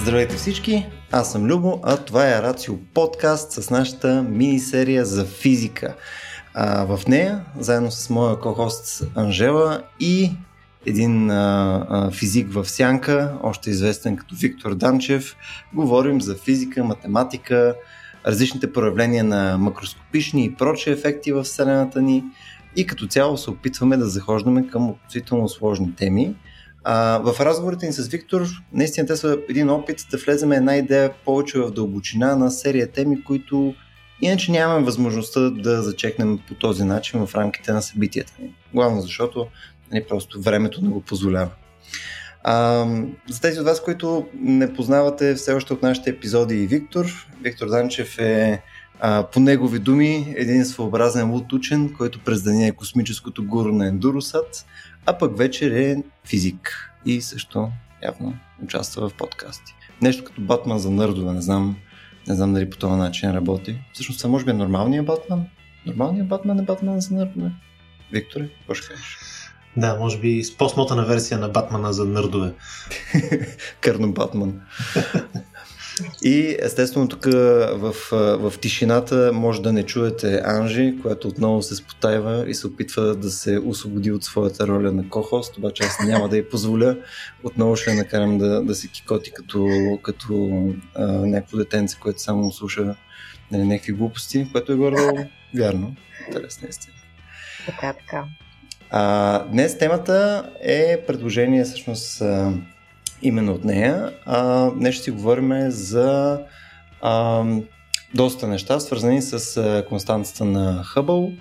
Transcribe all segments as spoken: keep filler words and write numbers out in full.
Здравейте всички, аз съм Любо, а това е Рацио подкаст с нашата мини-серия за физика. А, в нея, заедно с моя ко-хост Анжела и един а, а, физик в сянка, още известен като Виктор Данчев, говорим за физика, математика, различните проявления на макроскопични и прочие ефекти в Вселената ни и като цяло се опитваме да захождаме към относително сложни теми. А, в разговорите ни с Виктор, наистина те са един опит да влеземе една идея повече в дълбочина на серия теми, които иначе нямаме възможността да зачекнем по този начин в рамките на събитията ни. Главно защото не просто времето не го позволява. А, за тези от вас, които не познавате все още от нашите епизоди и Виктор, Виктор Данчев е а, по негови думи един своеобразен луд учен, който през деня е космическото гуру на ендуросат, а пък вечер е физик и също явно участва в подкасти. Нещо като Батман за нърдове, не знам, не знам дали по този начин работи. Всъщност, може би е нормалният Батман? Нормалният Батман е Батман за нърдове? Викторе, какво ще кажеш? Да, може би с по-смотана версия на Батмана за нърдове. Кърно Батман. И естествено тук в, в тишината може да не чуете Анжи, която отново се спотайва и се опитва да се освободи от своята роля на ко-хост, обаче аз няма да я позволя. Отново ще я накарам да, да се кикоти като, като а, някакво детенце, което само слуша нали, някакви глупости, което е горе-долу вярно. Интересна истина. Така, така. А, днес темата е предложение всъщност именно от нея. А, днес ще си говорим за а, доста неща, свързани с а, константата на Хъбъл.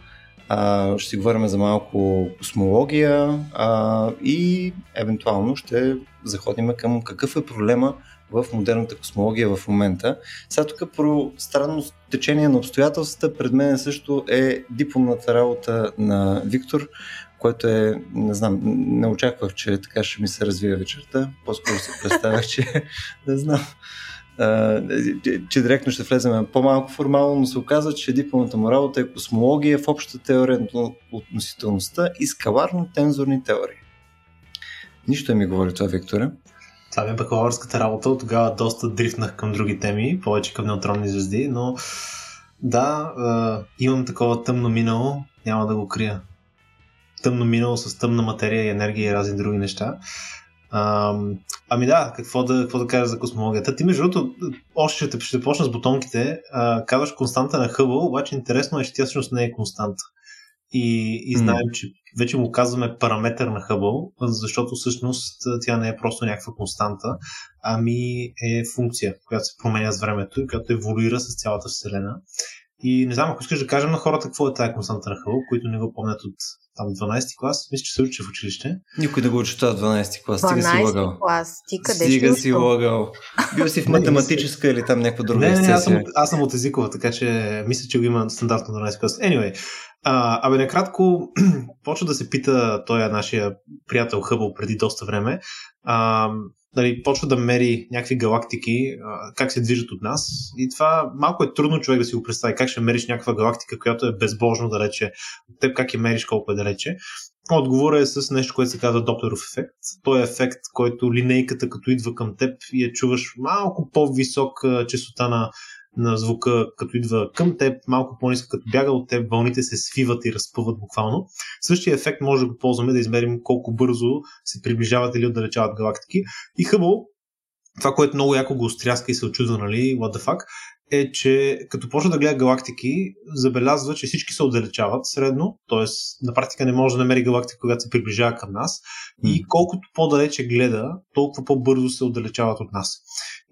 А, ще си говорим за малко космология а, и евентуално ще заходим към какъв е проблема в модерната космология в момента. Сега тук про странно течение на обстоятелствата пред мен също е дипломната работа на Виктор, което е, не знам, не очаквах, че така ще ми се развие вечерта. По-скоро се представях, че не знам, а, че, че директно ще влезем по-малко формално, но се оказа, че дипломната му работа е космология в общата теория на относителността и скаларно-тензорни теории. Нищо не ми говори това, Викторе. Това ми е бакалавърската работа, тогава доста дрифнах към други теми, повече към неутронни звезди, но да, е, имам такова тъмно минало, няма да го крия. Тъмно минало с тъмна материя и енергия и разни други неща. А, ами да, какво да, какво да кажа за космологията? Ти между другото, още ще, ще почна с бутонките, а, казваш константа на Хъбъл, обаче интересно е, че тя всъщност не е константа. И, и знаем, mm. че вече му казваме параметър на Хъбъл, защото всъщност тя не е просто някаква константа, ами е функция, която се променя с времето и която еволюира с цялата Вселена. И не знам, ако искаш да кажем на хората какво е тази константа на Хъбъл, които не го помнят от там дванайсети клас, мисля, че се учи в училище. Никой да го учи това дванайсети клас, стига си лъгал. Стига си лъгал. Бил си в математическа или там някаква друга не, не, не, аз, съм, аз съм от езикова, така че мисля, че го има стандартно дванайсети клас. Anyway, а, абе накратко, почва да се пита той нашия приятел Хъбъл преди доста време. А, Нали, почва да мери някакви галактики, а, как се движат от нас и това малко е трудно човек да си го представи как ще мериш някаква галактика, която е безбожно далече от теб, как я мериш, колко е далече. Отговорът е с нещо, което се казва Доплеров ефект. Той е ефект, който линейката като идва към теб и я чуваш малко по-висока честота на, на звука, като идва към теб, малко по-ниска, като бяга от теб, вълните се свиват и разпъват буквално. Същия ефект може да го ползваме да измерим колко бързо се приближават или отдалечават галактики. И Хъбъл, това, което много яко го стряска и се очудва, нали, what the fuck, е, че като почне да гледа галактики, забелязва, че всички се отдалечават средно, т.е. на практика не може да намери галактика, когато се приближава към нас и колкото по-далече гледа, толкова по-бързо се отдалечават от нас.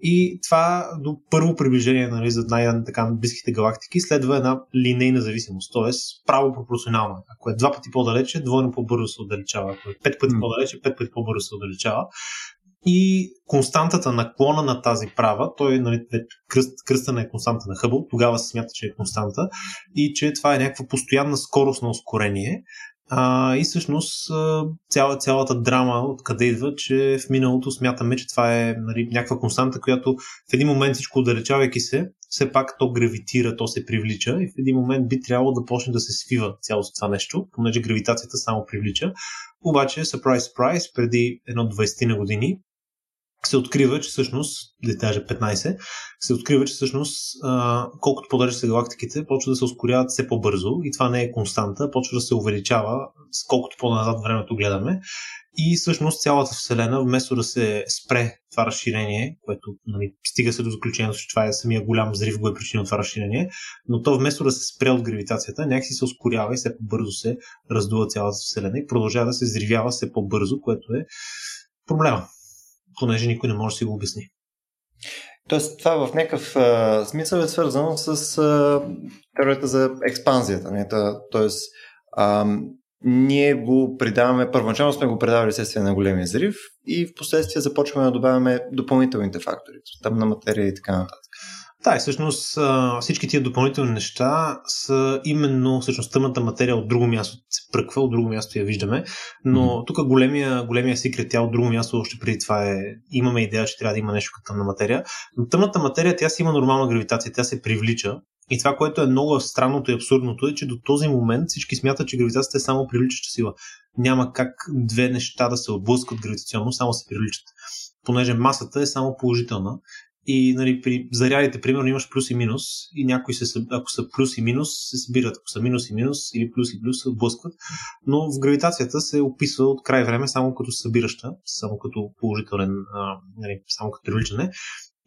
И това до първо приближение, нали, за най-близките галактики следва една линейна зависимост, т.е. право пропорционална. Ако е два пъти по-далече, двойно по-бързо се отдалечава. Ако е пет пъти по-далече, пет пъти по-бързо се отдалечава. И константата наклона на тази права, той, нали, кръст, кръстена е константа на Хъбъл, тогава се смята, че е константа и че това е някаква постоянна скорост на ускорение. А, и всъщност цяла, цялата драма откъде идва, че в миналото смятаме, че това е, нали, някаква константа, която в един момент всичко отдалечавайки се, все пак то гравитира, то се привлича и в един момент би трябвало да почне да се свива цялото това нещо, понеже гравитацията само привлича. Обаче, surprise, surprise, преди едно двайсет години се открива, че всъщност, или даже петнайсет, се открива, че всъщност колкото подалеч са галактиките, почва да се ускоряват все по-бързо и това не е константа, почва да се увеличава с колкото по-назад времето гледаме и всъщност цялата Вселена, вместо да се спре това разширение, което нали, стига се до заключението, че това е самия голям взрив, го е причина това разширение, но то вместо да се спре от гравитацията, някакси се ускорява и все по-бързо се раздува цялата Вселена и продължава да се взривява все по-бързо, което е проблема. Понеже никой не може да си го обясни. Тоест, това в някакъв а, смисъл е свързано с а, теорията за експанзията. Не? Тоест, а, ние го придаваме, първоначално сме го предавали следствие на големия взрив и в последствие започваме да добавяме допълнителните фактори, там на материя и така нататък. Да, и всъщност всички тия допълнителни неща са именно всъщност тъмната материя от друго място се пръква, от друго място я виждаме, но mm-hmm. тук големия, големия секрет, тя от друго място още преди това е, имаме идея, че трябва да има нещо като тъмна материя, но тъмната материя, тя си има нормална гравитация, тя се привлича и това, което е много странното и абсурдното е, че до този момент всички смятат, че гравитацията е само привличаща сила. Няма как две неща да се отблъскат гравитационно, само се привличат, понеже масата е само положителна. И нали, при зарядите, примерно, имаш плюс и минус и някои, се, ако са плюс и минус, се събират. Ако са минус и минус или плюс и плюс, се отблъскват. Но в гравитацията се описва от край време само като събираща, само като положителен, а, нали, само като привличане.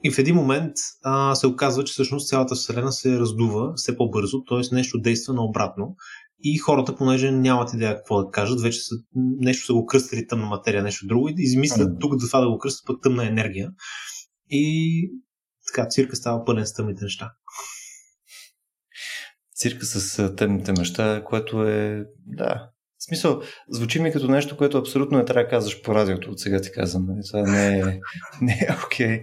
И в един момент а, се оказва, че всъщност цялата Вселена се раздува все по-бързо, т.е. нещо действа наобратно. И хората, понеже нямат идея какво да кажат, вече са, нещо са го кръстили тъмна материя, нещо друго и измислят тук да това да го кръстят пък тъмна енергия. И така, цирка става пълен с тъмните неща. Цирка с тъмните неща, което е... Да. В смисъл, звучи ми като нещо, което абсолютно не трябва да казваш по радиото. От сега ти казвам. Това не е... Не е окей.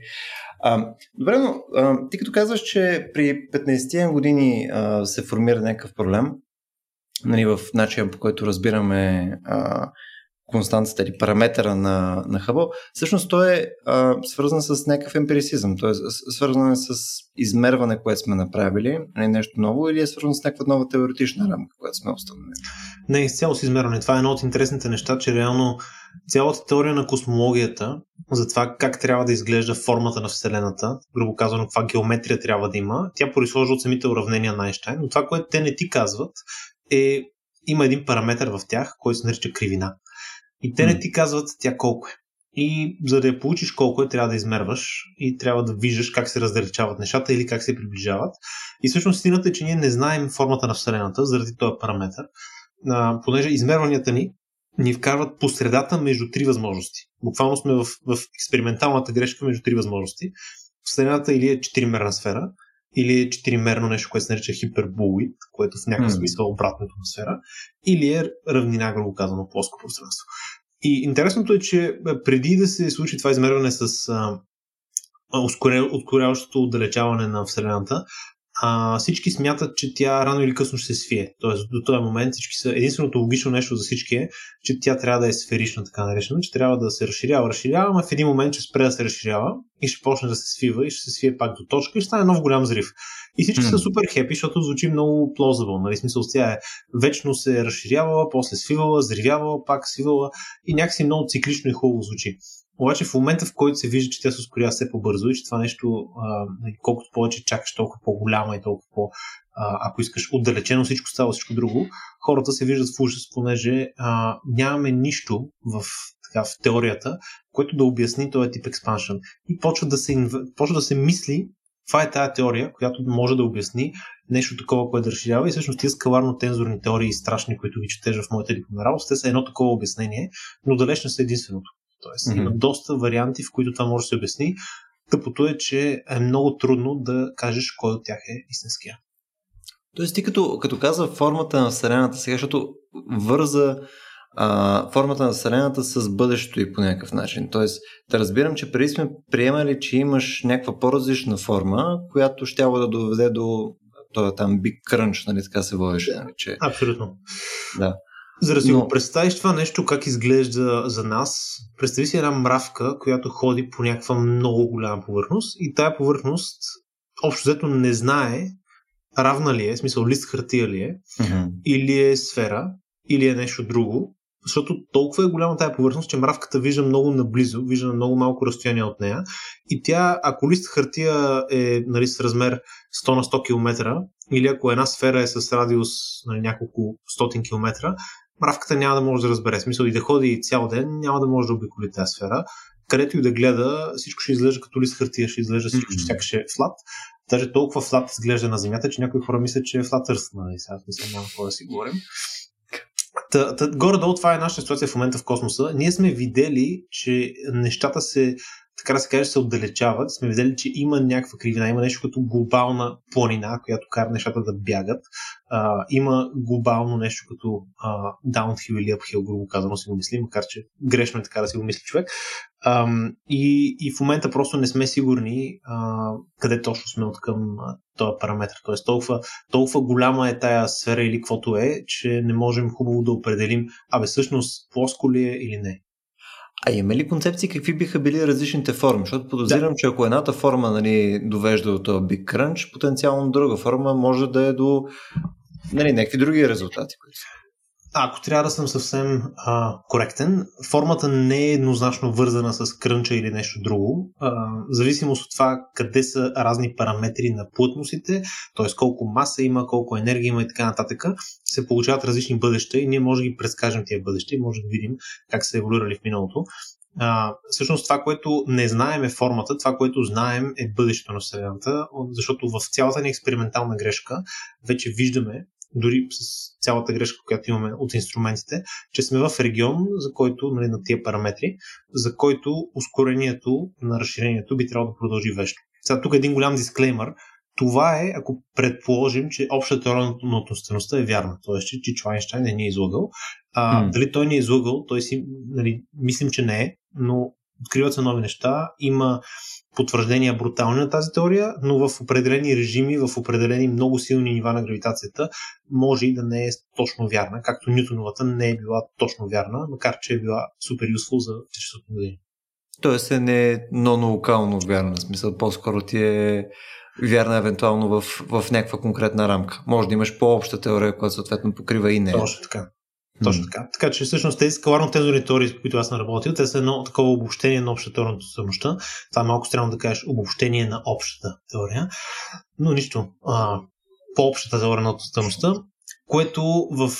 Okay. Добре, но а, ти като казваш, че при петнайсетте години а, се формира някакъв проблем, нали, в начина, по който разбираме... А, константата или параметъра на, на Хъбъл, всъщност той е а, свързан с някакъв емпирицизъм, т.е. свързан е с измерване, което сме направили, не нещо ново, или е свързан с някаква нова теоретична рамка, която сме установили? Не, изцяло с измерване. Това е едно от интересните неща, че реално цялата теория на космологията за това как трябва да изглежда формата на Вселената, грубо казано, каква геометрия трябва да има, тя произхожда от самите уравнения на Айнщайн, но това, което те не ти казват, е има един параметър в тях, който се нарича кривина. И те не ти казват тя колко е. И за да я получиш колко е, трябва да измерваш и трябва да виждаш как се раздалечават нещата или как се приближават. И всъщност истината е, че ние не знаем формата на Вселената заради този параметър, а, понеже измерванията ни ни вкарват по средата между три възможности. Буквално сме в, в експерименталната грешка между три възможности. Вселената или е четиримерна сфера, или е четиримерно нещо, което се нарича хиперболоид, което в някакъв смисъл е обратната атмосфера, или е равнина, грубо казано, плоско пространство. И интересното е, че преди да се случи това измерване с а, ускоряващото отдалечаване на Вселената, а, всички смятат, че тя рано или късно ще се свие. Тоест до този момент всички са... единственото логично нещо за всички е, че тя трябва да е сферична, така наречена, че трябва да се разширява, разширява, но в един момент ще спре да се разширява и ще почне да се свива и ще се свие пак до точка и ще стане нов голям взрив. И всички mm. са супер хепи, защото звучи много plausible, нали? Смисъл, тя е вечно се разширявала, после свивала, зривявала, пак свивала и някакси много циклично и хубаво звучи. Обаче в момента, в който се вижда, че тя се ускорява все по-бързо и че това нещо, а, колкото повече чакаш, толкова по-голяма и толкова по- а, ако искаш отдалечено всичко става, всичко друго, хората се виждат в ужас, понеже а, нямаме нищо в, така, в теорията, което да обясни този тип експаншън. И почва да се, почва да се мисли, това е тая теория, която може да обясни нещо такова, което да разширява и всъщност тия скаларно-тензорни теории, страшни, които ви четеш в моята дипломна работа, те са едно такова обяснение, но далеч не са единственото. Тоест, mm-hmm. има доста варианти, в които това може да се обясни. Тъпото е, че е много трудно да кажеш кой от тях е истинския. Тоест, ти като, като каза формата на Вселената сега, защото върза а, формата на Вселената с бъдещето и по някакъв начин. Тоест, да разбирам, че преди сме приемали, че имаш някаква по-различна форма, която щяла да доведе до този там Big Crunch, нали така се водеше. Нали, че... Абсолютно. Да. За да си Но... го представиш това нещо, как изглежда за нас, представи си една мравка, която ходи по някаква много голяма повърхност и тая повърхност общо взето не знае равна ли е, в смисъл лист хартия ли е, mm-hmm. или е сфера, или е нещо друго. защото толкова е голяма тая повърхност, че мравката вижда много наблизо, вижда на много малко разстояние от нея и тя, ако лист хартия е, нали, с размер сто на сто километра или ако една сфера е с радиус на, нали, няколко стотин километра, мравката няма да може да разбере. Смисъл и да ходи цял ден, няма да може да обиколи тази сфера. Където и да гледа, всичко ще изглежда като лист хартия, ще изглежда всичко, mm-hmm. сякаш е флат. Даже толкова флат изглежда на Земята, че някои хора мислят, че е флат Earth. Нали? Сега мисля, няма какво да си говорим. Та, та, горе-долу това е нашата ситуация в момента в космоса. Ние сме видели, че нещата се, така да се каже, се отдалечават. Сме видели, че има някаква кривина, има нещо като глобална планина, която кара нещата да бягат. А, има глобално нещо като а, downhill или uphill, грубо казано си го мисли, макар че грешно е така да си го мисли човек. А, и, и в момента просто не сме сигурни а, къде точно сме от към този параметр. Тоест толкова, толкова голяма е тая сфера или каквото е, че не можем хубаво да определим, абе всъщност плоско ли е или не. А има ли концепции какви биха били различните форми? Защото подозирам, да. че ако едната форма, нали, довежда до този Big Crunch, потенциално друга форма може да е до, нали, някакви други резултати. А, ако трябва да съм съвсем а, коректен, формата не е еднозначно вързана с крънча или нещо друго. А, в зависимост от това къде са разни параметри на плътностите, т.е. колко маса има, колко енергия има и така нататък, се получават различни бъдеща и ние може да ги предскажем тия бъдеща и може да видим как са еволюирали в миналото. А, всъщност това, което не знаем е формата, това, което знаем е бъдещето на Вселената, защото в цялата ни експериментална грешка вече виждаме, дори с цялата грешка, която имаме от инструментите, че сме в регион, за който, нали, на тия параметри, за който ускорението на разширението би трябвало да продължи вечно. Сега тук е един голям дисклеймър. Това е, ако предположим, че общата теория на относителността е вярна, т.е. че, че Айнщайн не ни е излагал. А, mm. Дали той ни е излагал, той си, нали, мислим, че не е, но откриват се нови неща, има потвърждения брутални на тази теория, но в определени режими, в определени много силни нива на гравитацията може и да не е точно вярна, както Нютоновата не е била точно вярна, макар че е била супер useful за четиристотин години. Тоест е не нон-локално вярна, в смисъл по-скоро ти е вярна евентуално в, в някаква конкретна рамка. Може да имаш по-обща теория, която съответно покрива и не. Точно така. Точно така. Така че всъщност тези скаларно-тензорни теории, с които аз съм работил, те са едно такова обобщение на общата теория на относителността. Това е малко странно да кажеш обобщение на общата теория, но нищо. А, по-общата теория на относителността, което в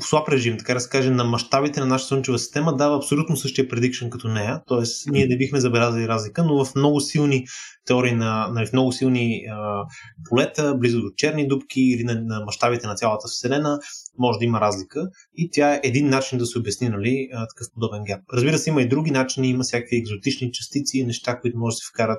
слаб режим, така да се каже, на мащабите на нашата слънчева система дава абсолютно същия предикшън като нея, т.е. ние не бихме забелязали разлика, но в много силни теории, на, в много силни а, полета, близо до черни дупки или на, на мащабите на цялата Вселена, може да има разлика и тя е един начин да се обясни, нали, такъв подобен гап. Разбира се, има и други начини, има всякакви екзотични частици и неща, които може да се вкарат.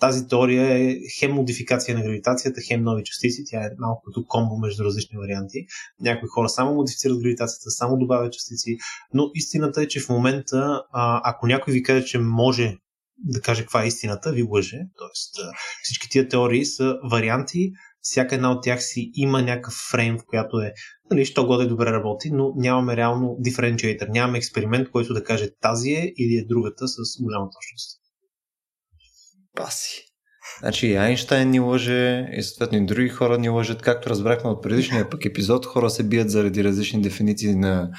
Тази теория е хем модификация на гравитацията, хем нови частици, тя е малко като комбо между различни варианти. Някои хора само модифицират гравитацията, само добавят частици, но истината е, че в момента, ако някой ви каже, че може да каже каква е истината, ви лъже. Тоест, всички тия теории са варианти, всяка една от тях си има някакъв фрейм, в която е, нали, що годе добре работи, но нямаме реално диференциатор, нямаме експеримент, който да каже тази е или е другата с голяма точност. Паси. Значи и Айнщайн ни лъже, и съответно и други хора ни лъжат. Както разбрахме от предишния пък епизод, хора се бият заради различни дефиниции на,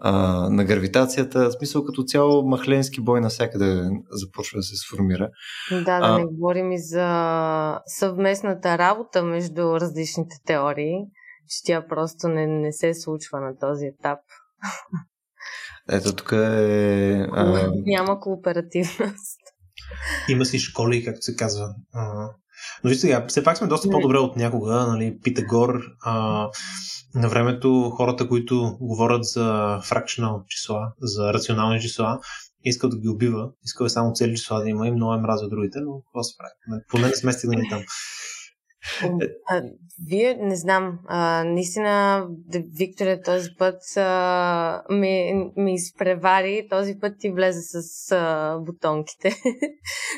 а, на гравитацията. В смисъл като цяло махленски бой навсякъде започва да се сформира. Да, да не а... говорим и за съвместната работа между различните теории, че тя просто не, не се случва на този етап. Ето тук е... А... Няма кооперативност. Има си школи, както се казва. Но виж сега, все пак сме доста по-добре от някога, нали, Питагор. А, на времето хората, които говорят за fractional числа, за рационални числа, искат да ги убива, искат само цели числа да има и много е мразва другите, но какво се прави? Поне не сме стигнали там. А, вие, не знам, а, наистина Виктория този път а, ми, ми изпревари, този път ти влезе с а, бутонките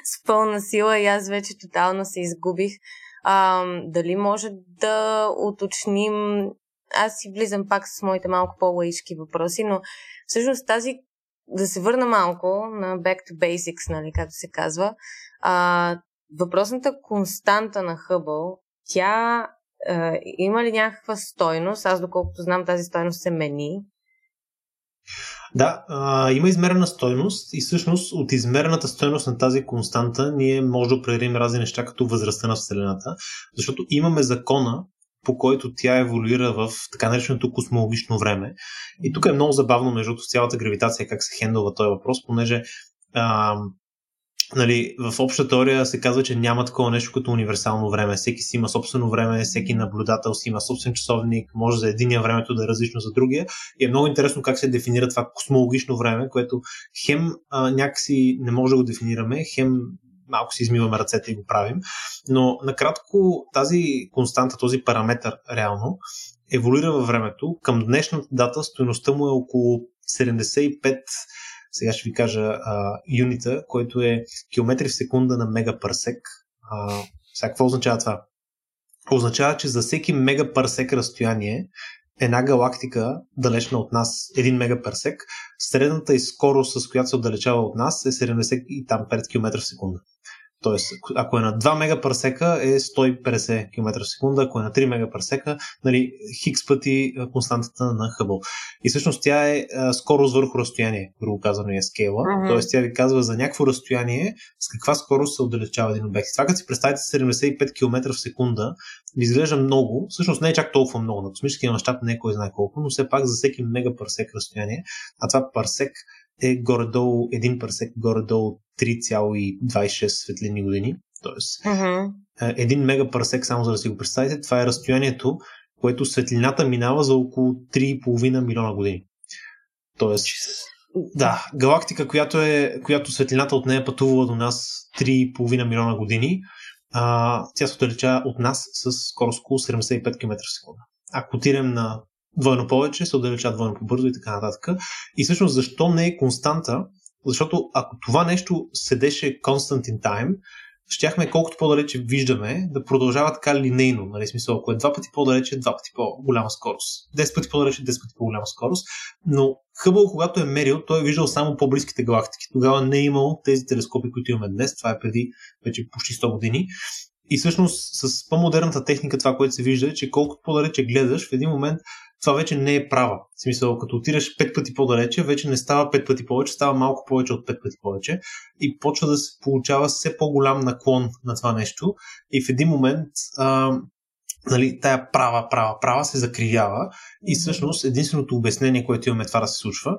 с пълна сила и аз вече тотално се изгубих. А, дали може да уточним, аз си влизам пак с моите малко по-лаишки въпроси, но всъщност тази, да се върна малко на back to basics, нали, както се казва, а, въпросната константа на Хъбъл, тя е, има ли някаква стойност? Аз доколкото знам, тази стойност се мени. Да, а, има измерена стойност и всъщност от измерената стойност на тази константа ние може да определим разни неща като възрастта на Вселената, защото имаме закона, по който тя еволюира в така нареченото космологично време. И тук е много забавно между цялата гравитация как се хендълва този въпрос, понеже а, нали, в обща теория се казва, че няма такова нещо като универсално време. Всеки си има собствено време, всеки наблюдател си има собствен часовник, може за единия времето да е различно за другия. И е много интересно как се дефинира това космологично време, което хем а, някакси не може да го дефинираме, хем малко си измиваме ръцете и го правим. Но накратко тази константа, този параметър реално еволюира във времето. Към днешната дата стойността му е около седемдесет и пет, сега ще ви кажа, а, юнита, който е километри в секунда на мегапарсек. А, сега какво означава това? Означава, че за всеки мегапарсек разстояние една галактика, далечна от нас, един мегапарсек, средната и скорост, с която се отдалечава от нас, е седемдесет и пет км в секунда. Тоест, ако е на два мегапарсека, е сто и петдесет км в секунда, ако е на три мегапарсека, нали, хикс пъти константата на Хъбъл. И всъщност тя е скорост върху разстояние, грубо казано е скейла. Mm-hmm. Тоест, тя ви казва за някакво разстояние с каква скорост се отдалечава един обект. Това, като си представите седемдесет и пет км в секунда, ви изглежда много, всъщност не е чак толкова много, на космическия мащаб не е кой знае колко, но все пак за всеки мегапарсек разстояние, а това парсек е горе-долу, един парсек горе-долу три цяло двайсет и шест светлинни години. Тоест, uh-huh. един мегапарсек, само за да си го представите, това е разстоянието, което светлината минава за около три цяло и пет милиона години. Тоест, да, галактика, която, е, която светлината от нея пътувала до нас три цяло и пет милиона години, а, тя се отдалечава от нас с скорост около седемдесет и пет км в секунда. А котирам на двойно повече, се отдалечава двойно по-бързо и така нататък. И всъщност защо не е константа? Защото ако това нещо седеше constant in time, щяхме колкото по-далече виждаме да продължава така линейно. Нали, смисъл, ако е два пъти по-далече, два пъти по-голяма скорост. десет пъти по-далече, десет пъти по-голяма скорост. Но Хъбъл, когато е мерил, той е виждал само по-близките галактики. Тогава не е имал тези телескопи, които имаме днес. Това е преди вече почти сто години. И всъщност с по-модерната техника това, което се вижда, е, че колкото по-далече гледаш, в един момент това вече не е права. В смисъл, като отираш пет пъти по-далече, вече не става пет пъти повече, става малко повече от пет пъти повече и почва да се получава все по-голям наклон на това нещо и в един момент а, нали, тая права, права, права се закривява и всъщност единственото обяснение, което имаме това да се случва,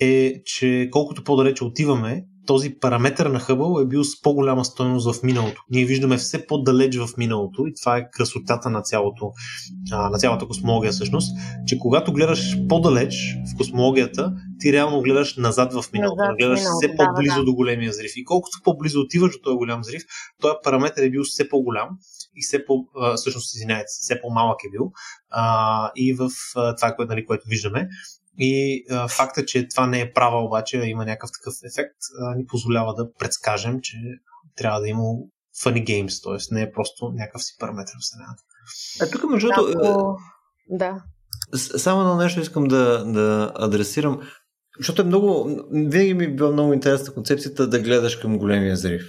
е, че колкото по-далече отиваме, този параметър на Хъбъл е бил с по-голяма стойност в миналото. Ние виждаме все по-далеч в миналото и това е красотата на, цялото, на цялата космология всъщност, че когато гледаш по-далеч в космологията, ти реално гледаш назад в миналото, назад, гледаш миналото, все по-близо да, да. до големия взрив. И колкото по-близо отиваш до този голям взрив, този параметър е бил все по-голям и все, по, всъщност, извиняйте, все по-малък е бил а, и в това, което, нали, което виждаме. И а, факта, че това не е права, обаче има някакъв такъв ефект, а, ни позволява да предскажем, че трябва да има funny games, т.е. не е просто някакъв си параметр в Вселената. А тук между другото... Ако... Да. Само едно нещо искам да, да адресирам, защото е много... Винаги ми е била много интересна концепцията да гледаш към големия взрив.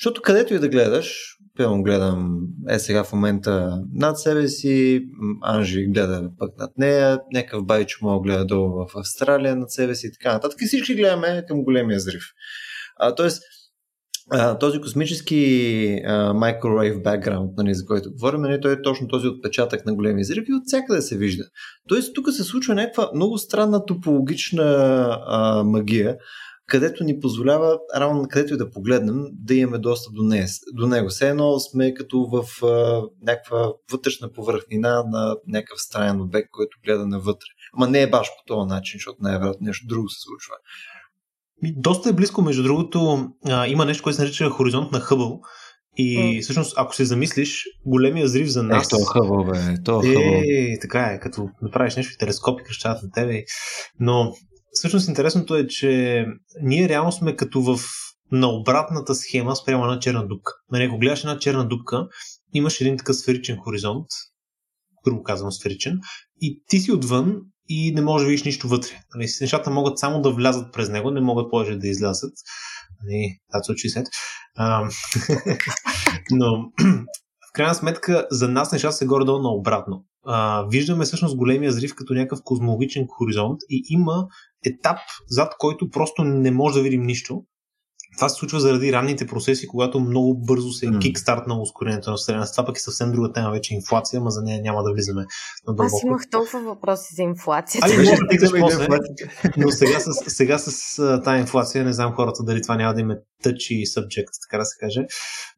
Защото където и да гледаш, пълно гледам е сега в момента над себе си, Анжи гледа пък над нея, някакъв байчо мога гледа долу в Австралия над себе си и така нататък. И всички гледаме към големия взрив. А, тоест, а, този космически а, microwave background, нали, за който говорим, нали, той е точно този отпечатък на големия взрив и от всякъде се вижда. Тоест, тук се случва някаква много странна топологична а, магия, където ни позволява, равно където и да погледнем, да имаме достъп до, не, до него. Все едно сме като в а, някаква вътрешна повърхнина на някакъв странен обект, който гледа навътре. Ама не е баш по този начин, защото най-вероятно нещо друго се случва. Доста е близко, между другото, а, има нещо, което се нарича хоризонт на Хъбъл. И mm. всъщност, ако се замислиш, големия взрив за нас... Е, то Хъбъл, бе, то Хъбъл. Е, така е, като направиш нещо и телескопи кръщават на тебе. Но... Всъщност интересното е, че ние реално сме като в на обратната схема спрямо една черна дупка. Нали, ако гледаш една черна дупка, имаш един такъв сферичен хоризонт, грубо казано сферичен, и ти си отвън и не можеш да видиш нищо вътре. Нали, нещата могат само да влязат през него, не могат повече да излязат. Нали, that's what. Но в крайна сметка за нас нещата се горе-долу наобратно. а, виждаме всъщност големия взрив като някакъв козмологичен хоризонт и има етап, зад който просто не може да видим нищо. Това се случва заради ранните процеси, когато много бързо се mm. кикстартнало ускорението на Вселената. Това пък е съвсем друга тема, вече инфлация, ама за нея няма да влизаме на дълбоко. Аз имах толкова въпроси за инфлацията. Ами, може да тикаш после, но сега с, сега с тая инфлация, не знам хората дали това няма да им е touchy subject, така да се каже.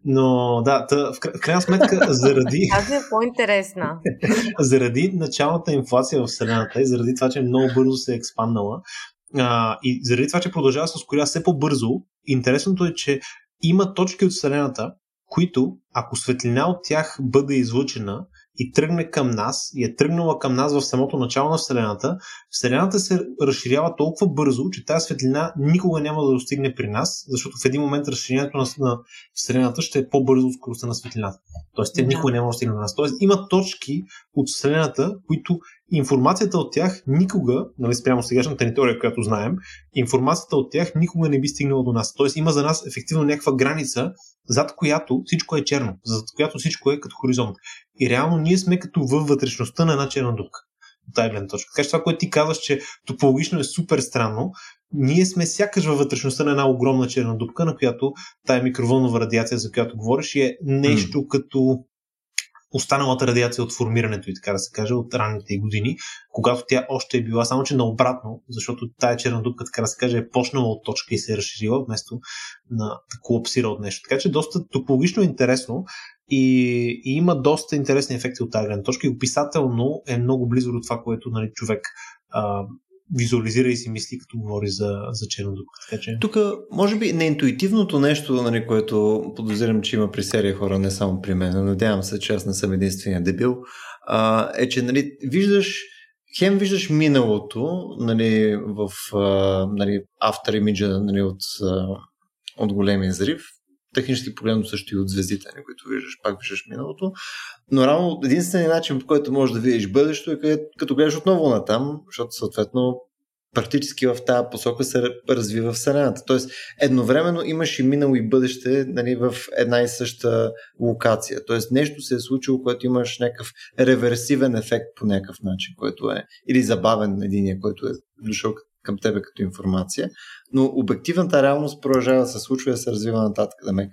Но да, тъ, в, кра... в крайна сметка, заради... Тази е по-интересна. Заради началната инфлация в Вселената и заради това, че много бързо се е експанднала, Uh, и заради това, че продължава да се ускорява все по-бързо, интересното е, че има точки от Вселената, които, ако светлина от тях бъде излъчена и тръгне към нас, и е тръгнала към нас в самото начало на Вселената, Вселената се разширява толкова бързо, че тази светлина никога няма да достигне при нас, защото в един момент разширението на Вселената ще е по-бързо от скоростта на светлината. Тоест, те никога няма да достигне при нас. Тоест, има точки от Вселената, които информацията от тях никога, нали, спрямо сегашната ни теория, която знаем, информацията от тях никога не би стигнала до нас. Тоест, има за нас ефективно някаква граница, зад която всичко е черно, зад която всичко е като хоризонт. И реално ние сме като във вътрешността на една черна дупка. От тази гледна точка. Така че това, което ти казваш, че топологично е супер странно, ние сме сякаш във вътрешността на една огромна черна дупка, на която тая микровълнова радиация, за която говориш, е нещо mm. като останалата радиация от формирането и така да се каже, от ранните години, когато тя още е била, само че наобратно, защото тая черна дупка, така да се каже, е почнала от точка и се е разширила, вместо да колапсира от нещо. Така че доста топологично интересно и, и има доста интересни ефекти от тази гледна точка и описателно е много близо до това, което, нали, човек а, визуализира и си мисли, като говори за, за черна дупка. Така че... Тук, може би, неинтуитивното нещо, нали, което подозирам, че има при серия хора, не само при мен, надявам се, че аз не съм единствения дебил, а, е, че, нали, виждаш, хем виждаш миналото, нали, в нали, after image, нали, от, от големия взрив, технически погледно също и от звездите, нали, които виждаш, пак виждаш миналото, но равно единственият начин, по който можеш да видиш бъдещето е къде, като гледаш отново натам, защото съответно практически в тази посока се развива Вселената. Тоест едновременно имаш и минало и бъдеще, нали, в една и съща локация. Тоест нещо се е случило, което имаш някакъв реверсивен ефект по някакъв начин, който е или забавен единия, който е дошъл към тебе като информация, но обективната реалност продължава да се случва и да се развива нататък. Демек.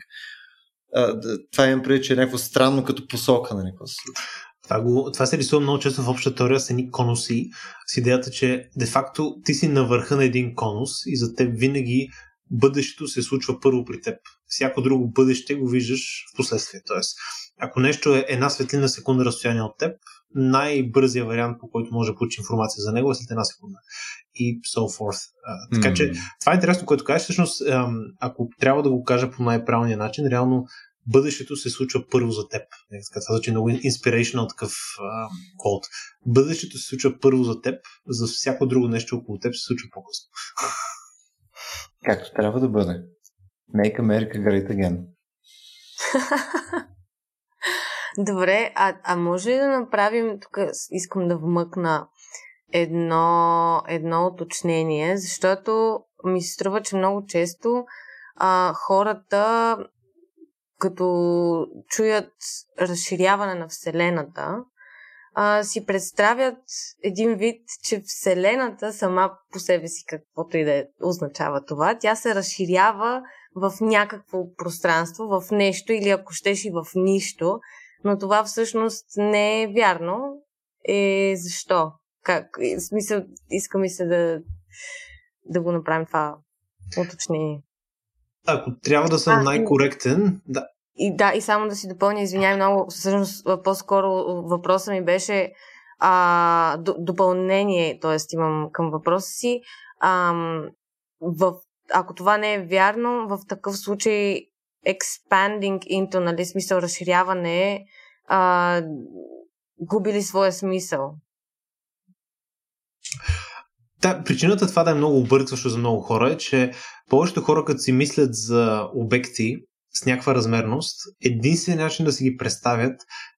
Това имам преди, че е някакво странно като посока на някакво се случва. Това, го, това се рисува много често в обща теория с едни конуси, с идеята, че де-факто ти си на върха на един конус и за теб винаги бъдещето се случва първо при теб. Всяко друго бъдеще го виждаш в последствие. Тоест, ако нещо е една светлина секунда разстояние от теб, най-бързия вариант, по който може да получи информация за него е след една секунда. И so forth. А, така mm-hmm. че това е интересно, което кажеш. Всъщност, ако трябва да го кажа по най-правилния начин, реално бъдещето се случва първо за теб. Това звучи много inspirational такъв код. Бъдещето се случва първо за теб, за всяко друго нещо около теб се случва по-късно. Както трябва да бъде. Make America Great Again. Добре, а, а може ли да направим, тук искам да вмъкна едно, едно уточнение, защото ми се струва, че много често а, хората, като чуят разширяване на Вселената, а, си представят един вид, че Вселената сама по себе си, каквото и да означава това, тя се разширява в някакво пространство, в нещо или ако щеш и в нищо, но това всъщност не е вярно. Е, защо? Как? В смисъл, иска ми се да, да го направим това уточнение. Ако трябва да съм а, най-коректен... Да. И, да, и само да си допълня, извинявай много, всъщност по-скоро въпросът ми беше а, допълнение, т.е. имам към въпроса си. А, в, ако това не е вярно, в такъв случай expanding into, нали, смисъл разширяване, а, губи ли своя смисъл? Да, причината това да е много объркващо за много хора е, че повечето хора, като си мислят за обекти с някаква размерност, единствен начин да си ги представят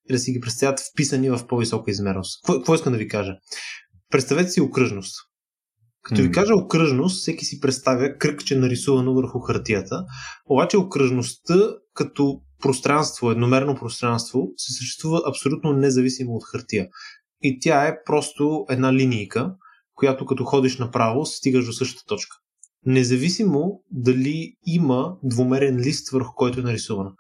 е да си ги представят вписани в по-висока измерност. Какво искам да ви кажа? Представете си окръжност. Като ви кажа окръжност, всеки си представя кръгче нарисувано върху хартията, обаче окръжността като пространство, едномерно пространство, се съществува абсолютно независимо от хартия. и тя е просто една линийка, която като ходиш направо, стигаш до същата точка. Независимо дали има двумерен лист, върху който е нарисувана.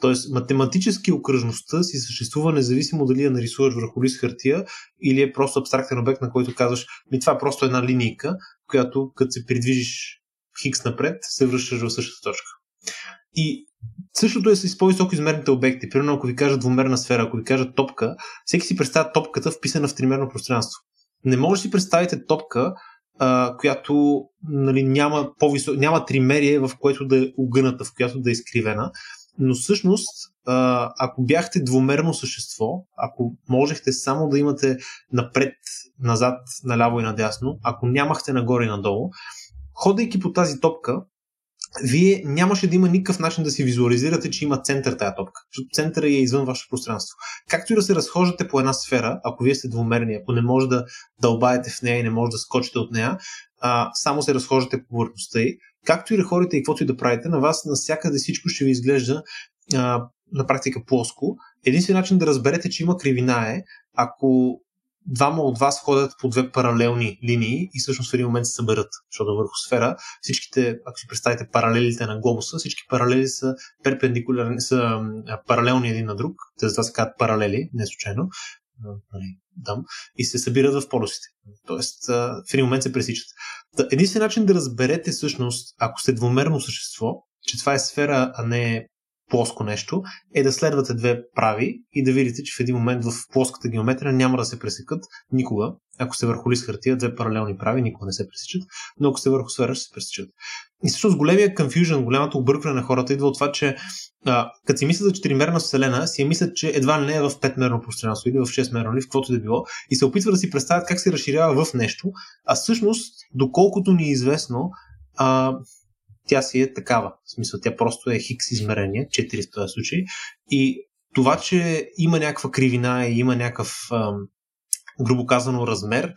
Тоест, математически окръжността си съществува независимо дали я нарисуваш върху лист хартия или е просто абстрактен обект, на който казваш, ми това е просто една линийка, която като се придвижиш хикс напред, се връщаш в същата точка. И същото е с по-високо измерните обекти. Примерно, ако ви кажа двумерна сфера, ако ви кажа топка, всеки си представя топката вписана в тримерно пространство. Не може да си представите топка, а, която нали, няма, по-висо... няма тримерие, в което да е огъната, в която да е изкривена. Но всъщност, а, ако бяхте двумерно същество, ако можехте само да имате напред, назад, наляво и надясно, ако нямахте нагоре и надолу, ходейки по тази топка, вие нямаше да има никакъв начин да си визуализирате, че има център тая топка, защото центъра е извън вашето пространство. Както и да се разхождате по една сфера, ако вие сте двумерни, ако не може да дълбаете в нея и не може да скочите от нея, а, само се разхождате по повърхността ѝ, както и да ходите и каквото и да правите, на вас навсякъде всичко ще ви изглежда а, на практика плоско. Единствен начин да разберете, че има кривина е, ако двама от вас ходят по две паралелни линии и всъщност в един момент се съберат, защото върху сфера всичките, ако си представите паралелите на глобуса, всички паралели са перпендикулярни, са паралелни един на друг, те затова се казват паралели, не случайно, и се събират в полюсите. Тоест в един момент се пресичат. Единствен начин да разберете всъщност, ако сте двумерно същество, че това е сфера, а не плоско нещо, е да следвате две прави и да видите, че в един момент в плоската геометрия няма да се пресекат никога. Ако сте върху лист хартия, две паралелни прави никога не се пресичат, но ако сте върху сфера, ще се пресичат. И всъщност големия confusion, голямото объркване на хората идва от това, че като си мислят за четиримерна вселена, си я мислят, че едва не е в петмерно пространство или в шестмерно или в каквото да било и се опитват да си представят как се разширява в нещо, а всъщност, доколкото ни е известно, а, тя си е такава. В смисъл, тя просто е хикс измерение, четири в този случай. И това, че има някаква кривина и има някакъв, ам, грубо казано, размер,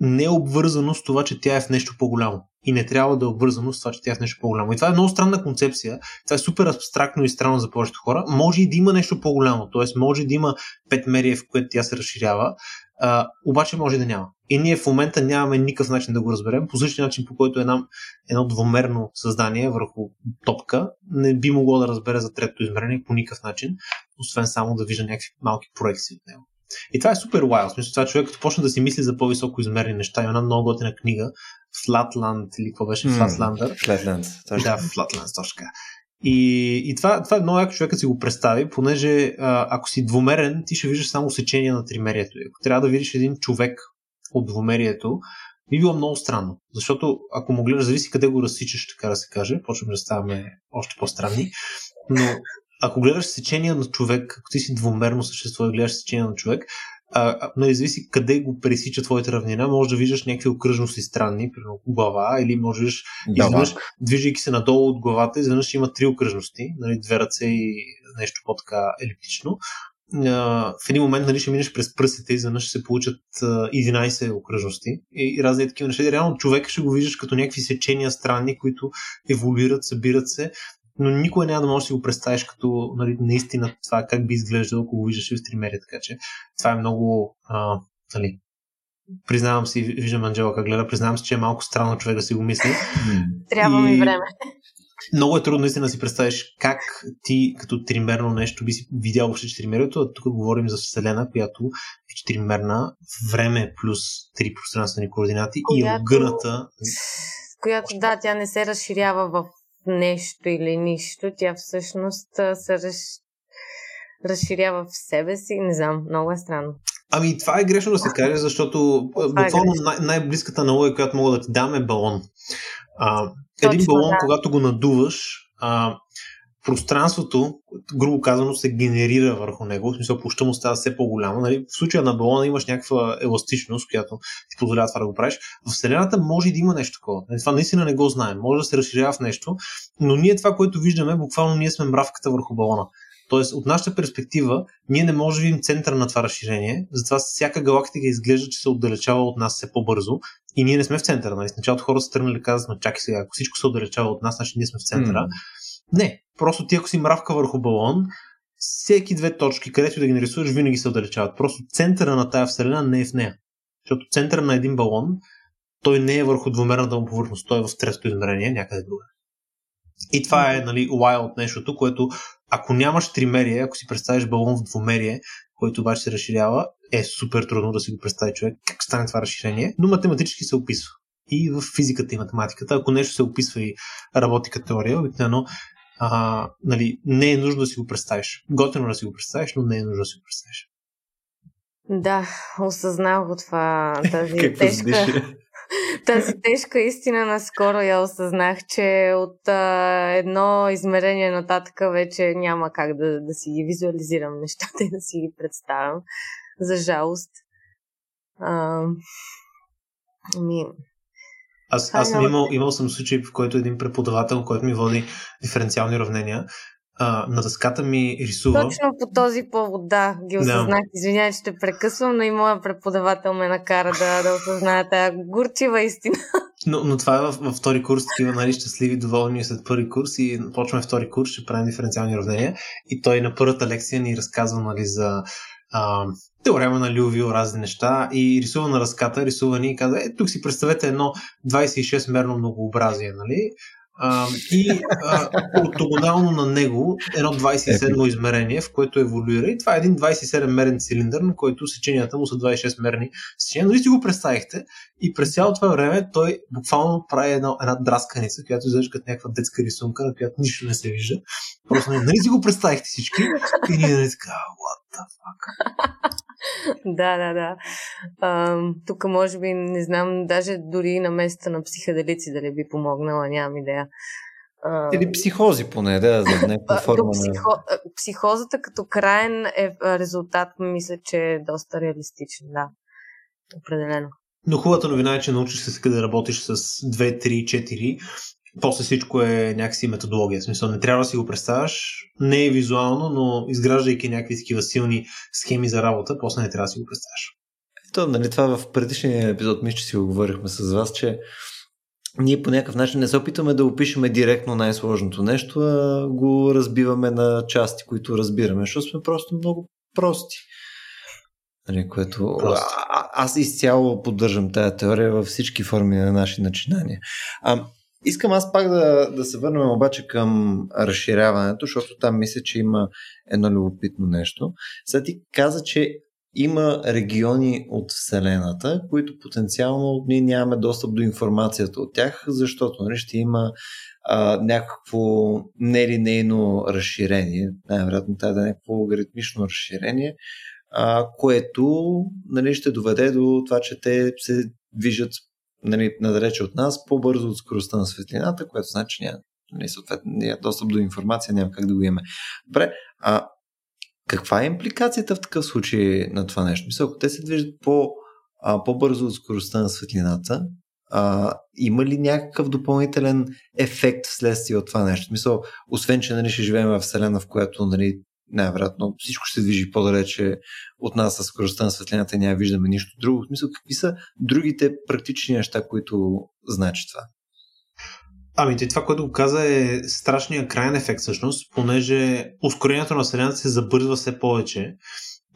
не е обвързано с това, че тя е в нещо по-голямо. И не трябва да е обвързано с това, че тя е в нещо по-голямо. И това е много странна концепция. Това е супер абстрактно и странно за повечето хора. Може и да има нещо по-голямо. Т.е. може да има петмерие, в което тя се разширява. А, обаче може да няма. И ние в момента нямаме никакъв начин да го разберем. По същия начин, по който една, едно двумерно създание върху топка не би могло да разбере за трето измерение по никакъв начин, освен само да вижда някакви малки проекции от него. И това е супер уайл. В смисъл, това човек като почна да си мисли за по-високо измерени неща, има една много готина книга Flatland или какво беше? Flatlander. Flatland. Да, Flatland, точно така. И, и това, това е много яко човекът си го представи, понеже а, ако си двумерен, ти ще виждаш само сечение на тримерието. Ако трябва да видиш един човек от двумерието, би било много странно. Защото ако му гледаш, зависи къде го разсичаш, така да се каже, почваме да ставаме още по-странни, но ако гледаш сечение на човек, ако ти си двумерно същество и гледаш сечение на човек, а, нали, зависи къде го пресича твоята равнина, може да виждаш някакви окръжности странни, примерно глава, или може да изведнъж, движейки се надолу от главата, изведнъж има три окръжности, нали, две ръце и нещо по-така елиптично. Uh, в един момент, нали, ще минеш през пръстите и изведнъж ще се получат uh, единайсет окръжности и, и разни такива неща. Реално човека ще го виждаш като някакви сечения странни, които еволюират, събират се, но никога няма да можеш да си го представиш като, нали, наистина това как би изглеждало, ако го виждаш и в тримерие, така че това е много, а, нали, признавам си, виждам Анжела как гледа, признавам си, че е малко странно човек да си го мисли. Трябва ми и... време. Много е трудно наистина да си представиш как ти като тримерно нещо би си видял въобще четиримерието, а тук говорим за Вселена, която е четиримерна, време плюс три пространствени координати, която... и огъната. Която, да, тя не се разширява в нещо или нищо, тя всъщност се раз... разширява в себе си, не знам, много е странно. Ами това е грешно да се каже, защото буквално е най- най-близката аналогия, която мога да ти дам, е балон. А, един Точно, балон, да. Когато го надуваш, а, пространството, грубо казано, се генерира върху него, в смисъл площта му става все по-голяма. Нали? В случая на балона имаш някаква еластичност, която ти позволява това да го правиш. В Вселената може и да има нещо такова. Това наистина не го знаем. Може да се разширява в нещо, но ние това, което виждаме, буквално ние сме мравката върху балона. Тоест, от нашата перспектива, ние не можем да видим центъра на това разширение, затова всяка галактика изглежда, че се отдалечава от нас все по-бързо и ние не сме в центъра. Нали? Сначала хората са тръгнали да казват, но чакай сега, ако всичко се отдалечава от нас, значи ние сме в центъра. Mm. Не, просто ти ако си мравка върху балон, всеки две точки, където да ги нарисуваш, винаги се отдалечават. Просто центъра на тая вселена не е в нея. Защото центъра на един балон, той не е върху двумерната му повърхност, той е в третото измерение, някъде друга. И това е, нали, wild нещото, което ако нямаш тримерие, ако си представиш балон в двумерие, който обаче се разширява, е супер трудно да си го представи човек как стане това разширение, но математически се описва. И в физиката и математиката, ако нещо се описва и работи като теория, обикновено а, нали, не е нужно да си го представиш. Готино да си го представиш, но не е нужно да си го представиш. Да, осъзнах го това, тази тежка... Тази тежка истина наскоро я осъзнах, че от а, едно измерение нататък вече няма как да, да си ги визуализирам нещата и да си ги представям. За жалост. А, ми... Аз, аз съм имал, имал съм случай, в който един преподавател, който ми води диференциални уравнения, а, на дъската ми рисува... Точно по този повод, да, ги осъзнах. Да. Извинявай, че те прекъсвам, но и моя преподавател ме накара да, да осъзная тая горчива истина. Но, но това е във, във втори курс, такива, нали, щастливи, доволни след първи курс и почваме втори курс, ще правим диференциални уравнения и той на първата лекция ни разказва, нали, за... А, теорема на Лювио, разни неща и рисува на разката, рисува ни и каза, е, тук си представете едно двадесет и шест мерно многообразие, нали? А, и а, ортогонално на него едно двадесет и седмо измерение, в което еволюира и това е един двадесет и седем мерен цилиндър, на който сеченията му са двадесет и шест мерни сечения, нали си го представихте и през цялото това време той буквално прави една, една драсканица, която изглежда като някаква детска рисунка, на която нищо не се вижда. Просто нали си го представихте всички и ние нали така, what the fuck? Да, да, да. А, тук може би, не знам, даже дори на места на психоделици дали би помогнала, нямам идея. А... Или психози поне, да, за някаква форма. Психо... Психозата като крайен е резултат, мисля, че е доста реалистичен, да. Определено. Но хубавата новина е, че научиш се сега да работиш с две, три, четири. После всичко е някакси методология. В смисъл, не трябва да си го представяш. Не е визуално, но изграждайки някакви такива силни схеми за работа, после не трябва да си го представяш. Ето, нали, това в предишния епизод, мисля, че си го говорихме с вас, че ние по някакъв начин не се опитваме да опишеме директно най-сложното нещо, а го разбиваме на части, които разбираме, защото сме просто много прости. Нали, което... Просто. А, аз изцяло поддържам тая теория във всички форми на наши начинания. А, Искам аз пак да, да се върнем обаче към разширяването, защото там мисля, че има едно любопитно нещо. Сега ти каза, че има региони от Вселената, които потенциално ние нямаме достъп до информацията от тях, защото нали, ще има а, някакво нелинейно разширение, най-вероятно това да е някакво логаритмично разширение, а, което нали, ще доведе до това, че те се движат нали, надалече от нас, по-бързо от скоростта на светлината, което значи няма нали, съответния достъп до информация, няма как да го имаме. Добре, а каква е импликацията в такъв случай на това нещо? Мисля, ако те се движат по, а, по-бързо от скоростта на светлината, а, има ли някакъв допълнителен ефект вследствие от това нещо? Мисля, освен, че нали, ще живеем в вселена, в която нали, най-вероятно всичко ще се движи по-далече от нас със скоростта на светлината и няма виждаме нищо друго. В смисъл, какви са другите практични неща, които значи това? Ами, това, което го каза е страшния крайен ефект всъщност, понеже ускорението на светлината се забързва все повече.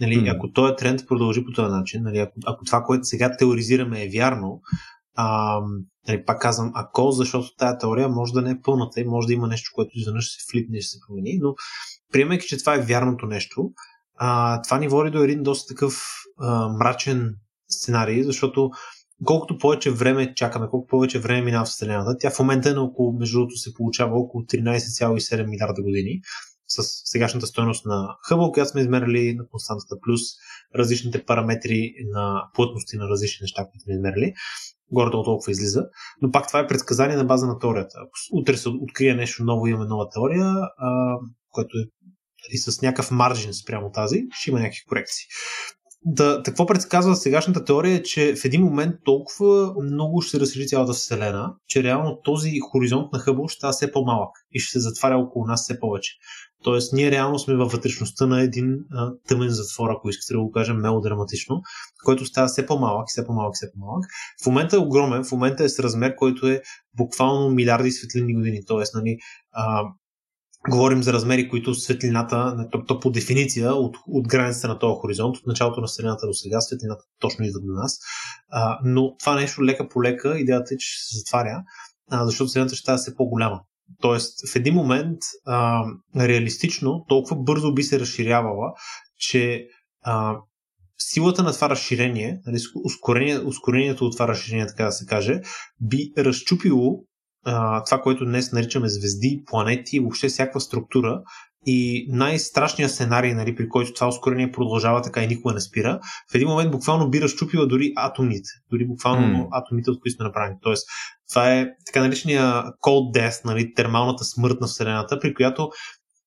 Нали, mm. Ако този тренд продължи по този начин, нали, ако, ако това, което сега теоризираме е вярно, а, нали, пак казвам ако, защото тая теория може да не е пълната и може да има нещо, което изведнъж ще се флипне, ще се промени, но приемайки, че това е вярното нещо, а, това ни води до един доста такъв а, мрачен сценарий, защото колкото повече време чакаме, колкото повече време минава в Вселената, тя в момента е на около, между другото се получава около тринадесет цяло и седем милиарда години с сегашната стойност на Хъбъл, която сме измерили на константата, плюс различните параметри на плътности на различни неща, които сме измерили. Горе-долу толкова излиза. Но пак това е предсказание на база на теорията. Ако утре се открие нещо ново, имаме нова теория, а, което е и с някакъв маржин спрямо тази, ще има някакви корекции. Да, какво предсказва сегашната теория е, че в един момент толкова много ще се разшири цялата Вселена, че реално този хоризонт на Хъбъл ще става все по-малък и ще се затваря около нас все повече. Тоест, ние реално сме във вътрешността на един а, тъмен затвор, ако искате да го кажем мелодраматично, който става все по-малък, все по-малък, все по-малък. В момента е огромен, в момента е с размер, който е буквално милиарди светлинни години. Тоест, нали, а, говорим за размери, които светлината, то по дефиниция от, от границата на този хоризонт, от началото на Вселената до сега, светлината точно идва до нас. А, но това нещо лека по лека, идеята е, че се затваря, а, защото Вселената ще става все по-голяма. Тоест, в един момент а, реалистично толкова бързо би се разширявала, че а, силата на това разширение, ускорение, ускорението от това разширение, така да се каже, би разчупило а, това, което днес наричаме звезди, планети и въобще всякаква структура. И най-страшният сценарий, нали, при който това ускорение продължава така и никога не спира, в един момент буквално би разчупила дори атомите, дори буквално mm. атомите, от които сме направени. Тоест, това е така наречения cold death, нали, термалната смърт на Вселената, при която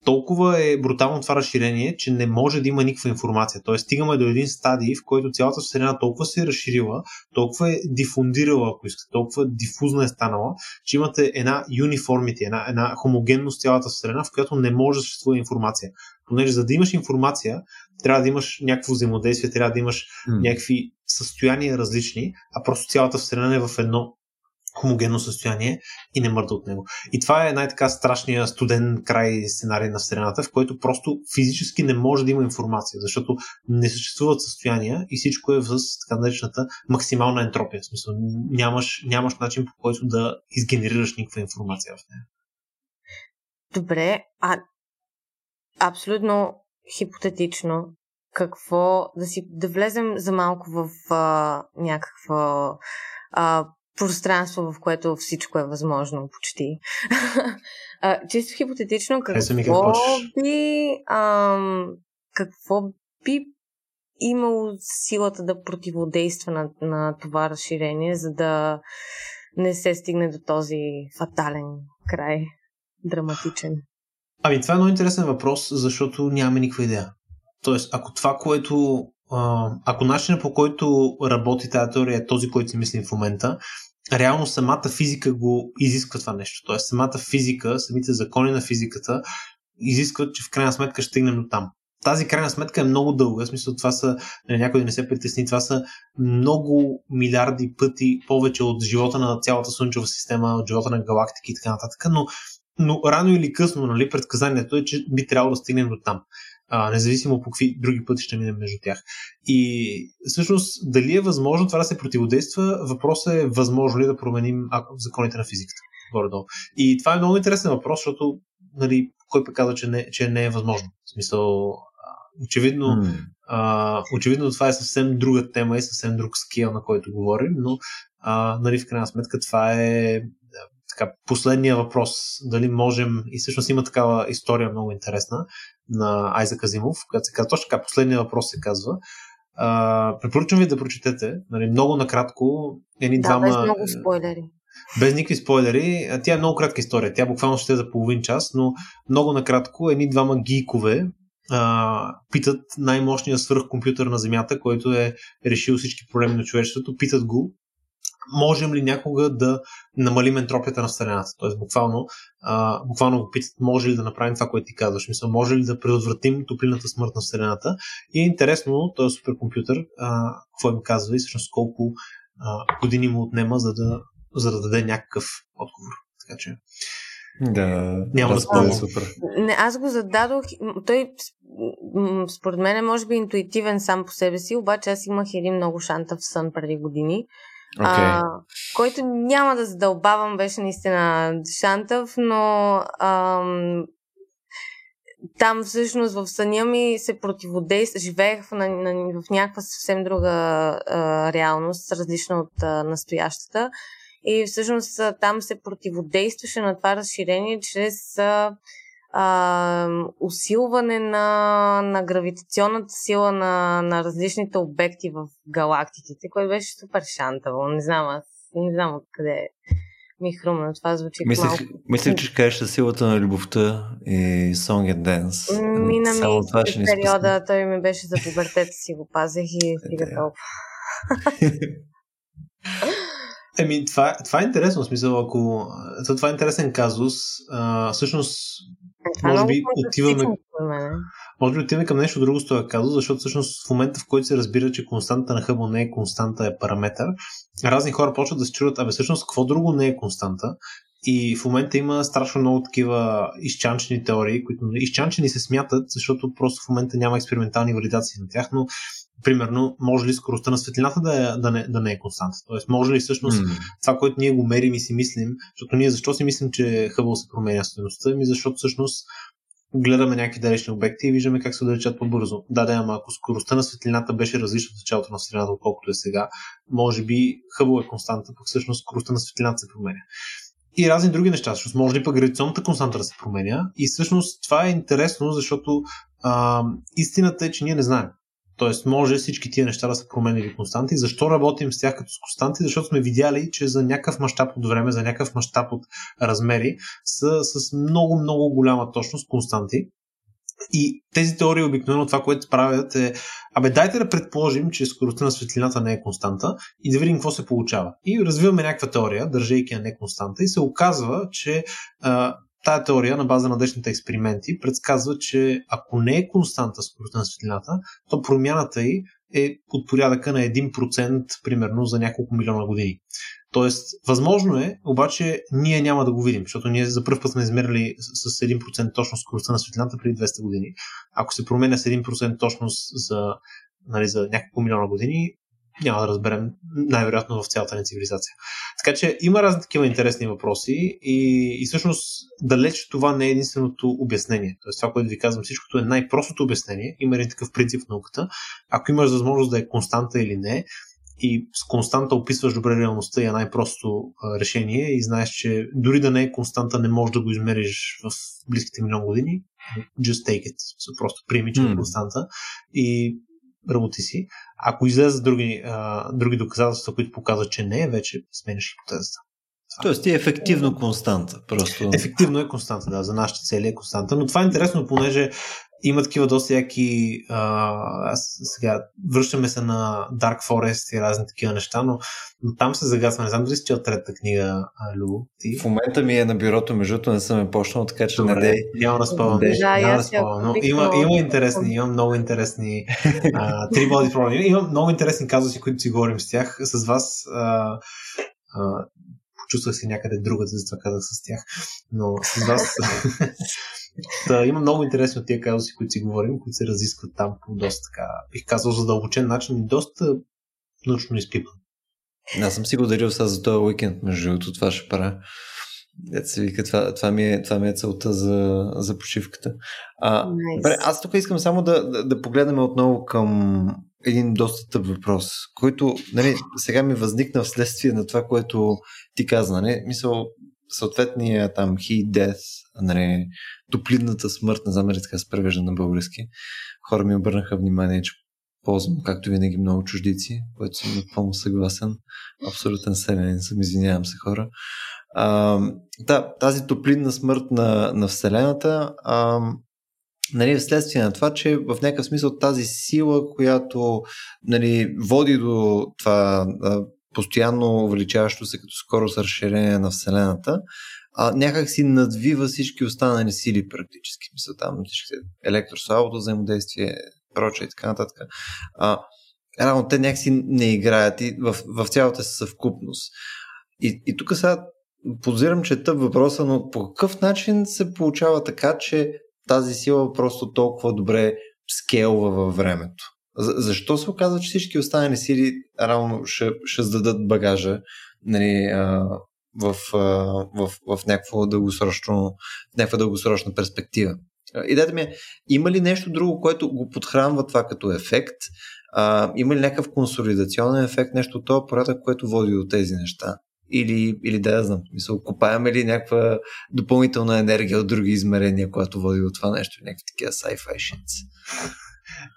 толкова е брутално това разширение, че не може да има никаква информация. Тоест, стигаме до един стадий, в който цялата Вселена толкова се е разширила, толкова е дифундирала, ако искате, толкова дифузна е станала, че имате една юниформити, една, една хомогенност цялата Вселена, в която не може да съществува информация. Понеже за да имаш информация, трябва да имаш някакво взаимодействие, трябва да имаш mm. някакви състояния различни, а просто цялата Вселена е в едно хомогенно състояние и не мърда от него. И това е най-така страшния студен край сценарий на Вселената, в който просто физически не може да има информация, защото не съществуват състояния и всичко е с така наречената максимална ентропия. В смисъл, нямаш, нямаш начин, по който да изгенерираш никаква информация в нея. Добре, а абсолютно хипотетично, какво да си, да влезем за малко в а, някаква а, пространство, в което всичко е възможно почти. а, чисто хипотетично, какво би, ам, какво би имало силата да противодейства на, на това разширение, за да не се стигне до този фатален край, драматичен? Ами това е много интересен въпрос, защото нямаме никаква идея. Тоест, ако това, което ако начинът, по който работи тази теория, е този, който си мислим в момента, реално самата физика го изисква това нещо. Тоест самата физика, самите закони на физиката изискват, че в крайна сметка ще стигнем до там. Тази крайна сметка е много дълга. В смисъл, това са, някой да не се притесни, това са много милиарди пъти повече от живота на цялата Слънчева система, от живота на галактики и така нататък. Но, но рано или късно, нали, предсказанието е, че би трябвало да стигнем до там. Uh, независимо по какви други пъти ще минем между тях. И всъщност, дали е възможно това да се противодейства, въпросът е възможно ли да променим законите на физиката. Горе-долу. И това е много интересен въпрос, защото, нали, кой пък казва, че не, че не е възможно. В смисъл, очевидно, mm. uh, очевидно това е съвсем друга тема и съвсем друг скил, на който говорим, но uh, нали, в крайна сметка това е така, последния въпрос, дали можем, и всъщност има такава история много интересна на Айзак Азимов, която се казва точно така, последния въпрос се казва. А, препоръчвам ви да прочетете, нали, много накратко, едни да, двама... без много спойлери. Без никакви спойлери, тя е много кратка история, тя буквално ще е за половин час, но много накратко, едни двама гийкове а, питат най-мощния свръхкомпютър на Земята, който е решил всички проблеми на човечеството, питат го: можем ли някога да намалим ентропията на Вселената? Тоест, буквално, а, буквално го питат, може ли да направим това, което ти казваш? Мисля, може ли да предотвратим топлинната смърт на Вселената? И е интересно, този суперкомпютър, а, какво им казва и всъщност колко а, години му отнема, за да, за да даде някакъв отговор. Така че... Да, няма да спомня. Не, аз го зададох. Той според мен е може би интуитивен сам по себе си, обаче аз имах един много шантав сън преди години. Okay. А, който няма да задълбавам, беше наистина шантав, но ам, там всъщност в съня ми се противодейства, живеех в, на, на, в някаква съвсем друга а, реалност, различна от а, настоящата, и всъщност а, там се противодействаше на това разширение чрез а, а, усилване на, на гравитационната сила на, на различните обекти в галактиките, което беше супер шантаво. Не знам, аз не знам откъде ми е хрумна. Това звучи мислих, малко. Мислих, че кажеш силата на любовта и Song and Dance. Мина ми в периода, той ми беше за пубертета, си го пазех и стига толкова. Еми, това, това е интересно, в смисъл, ако... Това е интересен казус. А, всъщност, може би, отиваме, може би отиваме към нещо друго с този казус, защото всъщност в момента, в който се разбира, че константа на Хъбъл не е константа, е параметър, разни хора почват да се чудят, абе всъщност какво друго не е константа, И в момента има страшно много такива изчанчени теории, които изчанчени се смятат, защото просто в момента няма експериментални валидации на тях, но примерно, може ли скоростта на светлината да, е, да, не, да не е константа? Тоест, може ли всъщност mm. това, което ние го мерим и си мислим, защото ние защо си мислим, че Хъбъл се променя стойността? Ми защото всъщност гледаме някакви далечни обекти и виждаме как се отдалечат по-бързо. Да, да, ама ако скоростта на светлината беше различна от началото на светлината, отколкото е сега, може би Хъбъл е константа, пък всъщност скоростта на светлината се променя. И разни други неща, защото може ли пък гравитационната константа да се променя? И всъщност това е интересно, защото а, истината е, че ние не знаем. Тоест, може всички тия неща да са променили константи. Защо работим с тях като с константи? Защото сме видяли, че за някакъв мащаб от време, за някакъв мащаб от размери са с много-много голяма точност константи. И тези теории обикновено това, което правят е, абе дайте да предположим, че скоростта на светлината не е константа и да видим какво се получава. И развиваме някаква теория, държейки на не константа, и се оказва, че а, тая теория на база на днешните експерименти предсказва, че ако не е константа скоростта на светлината, то промяната й е от порядъка на един процент примерно за няколко милиона години. Тоест, възможно е, обаче ние няма да го видим, защото ние за пръв път сме измерили с един процент точност скоростта на светлината преди двеста години. Ако се променя с един процент точност за, нали, за няколко милиона години, няма да разберем най-вероятно в цялата ни цивилизация. Така че има разни такива интересни въпроси и, и всъщност далеч това не е единственото обяснение. Тоест това, което ви казвам, всичкото е най-простото обяснение. Има един такъв принцип в науката. Ако имаш възможност да е константа или не, и с константа описваш добре реалността и е най-просто решение и знаеш, че дори да не е константа, не можеш да го измериш в близките милион години. Just take it. Просто приеми, че е константа и работи си. Ако излезе други, а, други доказателства, които показват, че не е, вече сменяш хипотезата. Тоест ти е ефективно константа. Просто... Ефективно е константа, да. За нашите цели е константа. Но това е интересно, понеже има такива доста яки... А, сега връщаме се на Dark Forest и разни такива неща, но, но там се загасва. Не знам дали си чел третата книга, Любо. Ти? В момента ми е на бюрото, междуто не съм е почнал, така че Добре, не дей. Няма да спавам. Да, има, има интересни, има много интересни а, три боди проблеми. Има много интересни казуси, които си говорим с тях. С вас... А, а, чувствах се някъде друга, затова казах с тях. Но с вас... Та, има много интересни от тия казуси, които си говорим, които се разискват там по доста така, бих казал, задълбочен начин и доста научно изпипан. Аз съм си го дарил сега за този уикенд, между другото, това ще правя. Вика, това, това, ми е, това ми е целта за, за почивката. А, nice. Бре, аз тук искам само да, да, да погледаме отново към един доста тъп въпрос, който, нали, сега ми възникна вследствие на това, което ти каза, нали? Мисъл, съответния там he, death, нали, топлинната смърт, не знам ли така се превежда на български. Хора ми обърнаха внимание, че ползвам, както винаги, много чуждици, което съм напълно съгласен. Абсолютен селянин съм, извинявам се, хора. А, да, тази топлинна смърт на, на Вселената, а, нали, вследствие на това, че в някакъв смисъл тази сила, която, нали, води до това а, постоянно увеличаващо се като скорост разширение на Вселената, а, някак си надвива всички останали сили практически. Мисля, там всички електрослабото взаимодействие, прочее и така нататък. А, рано те някакси не играят и в, в цялата си съвкупност. И, и тук сега подозирам, че е тъп въпроса, но по какъв начин се получава така, че тази сила просто толкова добре скелва във времето? Защо се оказва, че всички останали сили равно ще, ще сдадат багажа, нали, а, в, а, в, в някаква дългосрочна перспектива? Идеята ми е, има ли нещо друго, което го подхранва това като ефект? А, има ли някакъв консолидационен ефект, нещо от този порядък, което води до тези неща? Или, или да я знам, мисъл, купаваме ли някаква допълнителна енергия от други измерения, която води от това нещо, някакви такива sci-fi shits?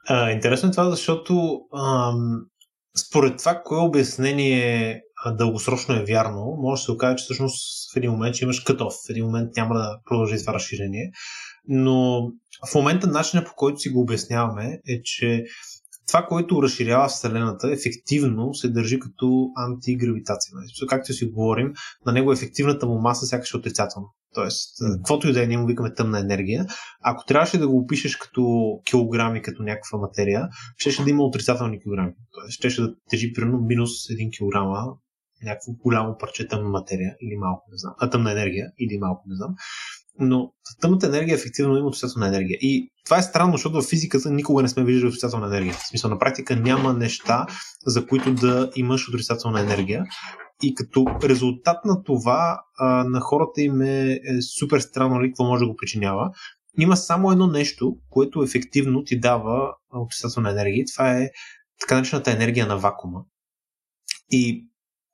А, интересно е това, защото ам, според това, кое обяснение дългосрочно е вярно, може да се окаже, че всъщност в един момент ще имаш катов, в един момент няма да продължи това разширение, но в момента начинът, по който си го обясняваме, е, че това, което разширява Вселената, ефективно се държи като антигравитация. Както си говорим, на него ефективната му маса сякаш е отрицателна. Тоест, mm-hmm. каквото и да е, ние му викаме тъмна енергия. Ако трябваше да го опишеш като килограми, като някаква материя, щеше да има отрицателни килограми. Тоест, щеше да тежи примерно минус един килограма някакво голямо парче тъмна материя или малко, не знам, а тъмна енергия или малко, не знам. Но тъмната енергия ефективно има отрицателна енергия. И това е странно, защото в физиката никога не сме виждали отрицателна енергия. В смисъл, на практика няма неща, за които да имаш отрицателна енергия. И като резултат на това а, на хората им е супер странно ли какво може да го причинява. Има само едно нещо, което ефективно ти дава отрицателна енергия. Това е така наречената енергия на вакуума. И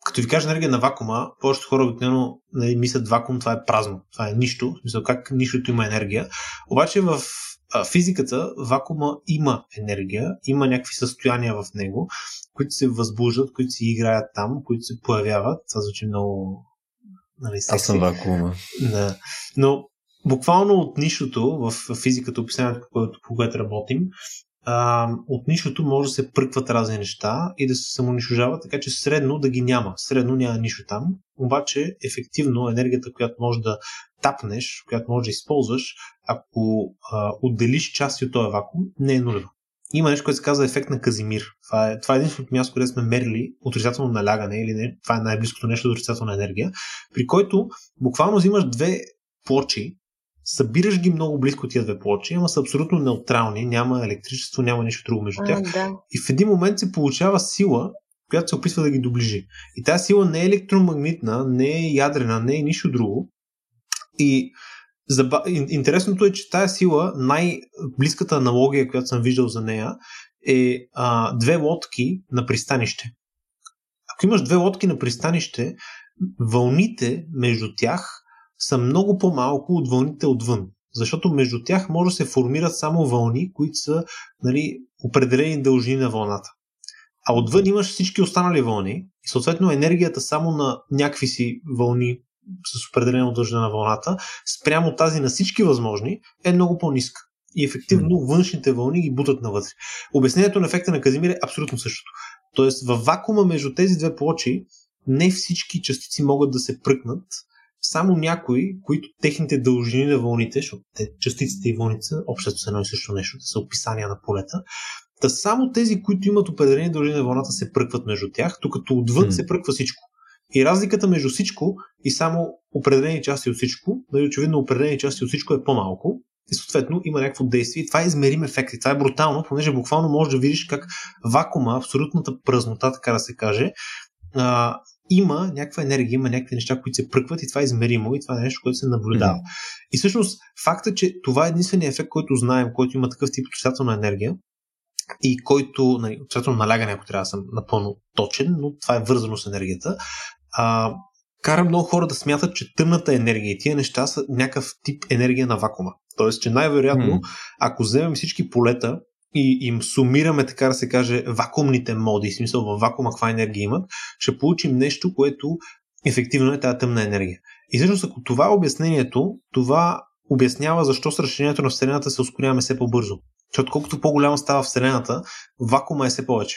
като ви кажа енергия на вакуума, повечето хора обикновено мислят вакуум, това е празно, това е нищо, в смисъл как нищото има енергия. Обаче в физиката вакуума има енергия, има някакви състояния в него, които се възбуждат, които си играят там, които се появяват. Това звучи много... Нали, аз съм вакуума. Да. Но буквално от нищото в физиката, описанието, по което работим, от нищото може да се пръкват разни неща и да се самоунищожават, така че средно да ги няма. Средно няма нищо там. Обаче ефективно енергията, която можеш да тапнеш, която можеш да използваш, ако а, отделиш части от този вакуум, не е нулево. Има нещо, което се казва ефект на Казимир. Това е, това е единственото място, където сме мерили отрицателно налягане или не. Това е най-близкото нещо до отрицателна енергия, при който буквално взимаш две плочи, събираш ги много близко тия две плочи, ама са абсолютно неутрални, няма електричество, няма нищо друго между тях. А, да. И в един момент се получава сила, която се опитва да ги доближи. И тази сила не е електромагнитна, не е ядрена, не е нищо друго. И заба... интересното е, че тази сила, най-близката аналогия, която съм виждал за нея, е а, две лодки на пристанище. Ако имаш две лодки на пристанище, вълните между тях са много по-малко от вълните отвън. Защото между тях може да се формират само вълни, които са, нали, определени дължини на вълната. А отвън имаш всички останали вълни и съответно енергията само на някакви си вълни с определена дължина на вълната, спрямо тази на всички възможни, е много по-ниска. И ефективно външните вълни ги бутат навътре. Обяснението на ефекта на Казимир е абсолютно същото. Тоест във вакуума между тези две плочи не всички частици могат да се пръкнат, само някои, които техните дължини на вълните, защото частиците и вълните са общо са едно и също нещо, са описания на полета, та само тези, които имат определени дължини на вълната, се пръкват между тях, докато отвън mm. се пръква всичко. И разликата между всичко и само определени части от всичко, нали, очевидно определени части от всичко е по-малко и съответно има някакво действие. Това е измерим ефект и това е брутално, понеже буквално можеш да видиш как вакуума, абсолютната празнота, така да се каже, а, има някаква енергия, има някакви неща, които се пръкват и това е измеримо и това е нещо, което се наблюдава. Mm. И всъщност факта, че това е единственият ефект, който знаем, който има такъв тип отрицателна енергия и който, нали, отрицателно налягане, ако трябва да съм напълно точен, но това е вързано с енергията, а, кара много хора да смятат, че тъмната енергия и тия неща са някакъв тип енергия на вакуума. Тоест, че най-вероятно, mm. ако вземем всички полета и им сумираме, така да се каже, вакуумните моди, в смисъл във вакуума каква енергия имат, ще получим нещо, което ефективно е тази тъмна енергия. И всъщност, ако това е обяснението, това обяснява защо с разширението на Вселената се ускоряваме все по-бързо. Защото колкото по-голяма става Вселената, вакуума е все повече.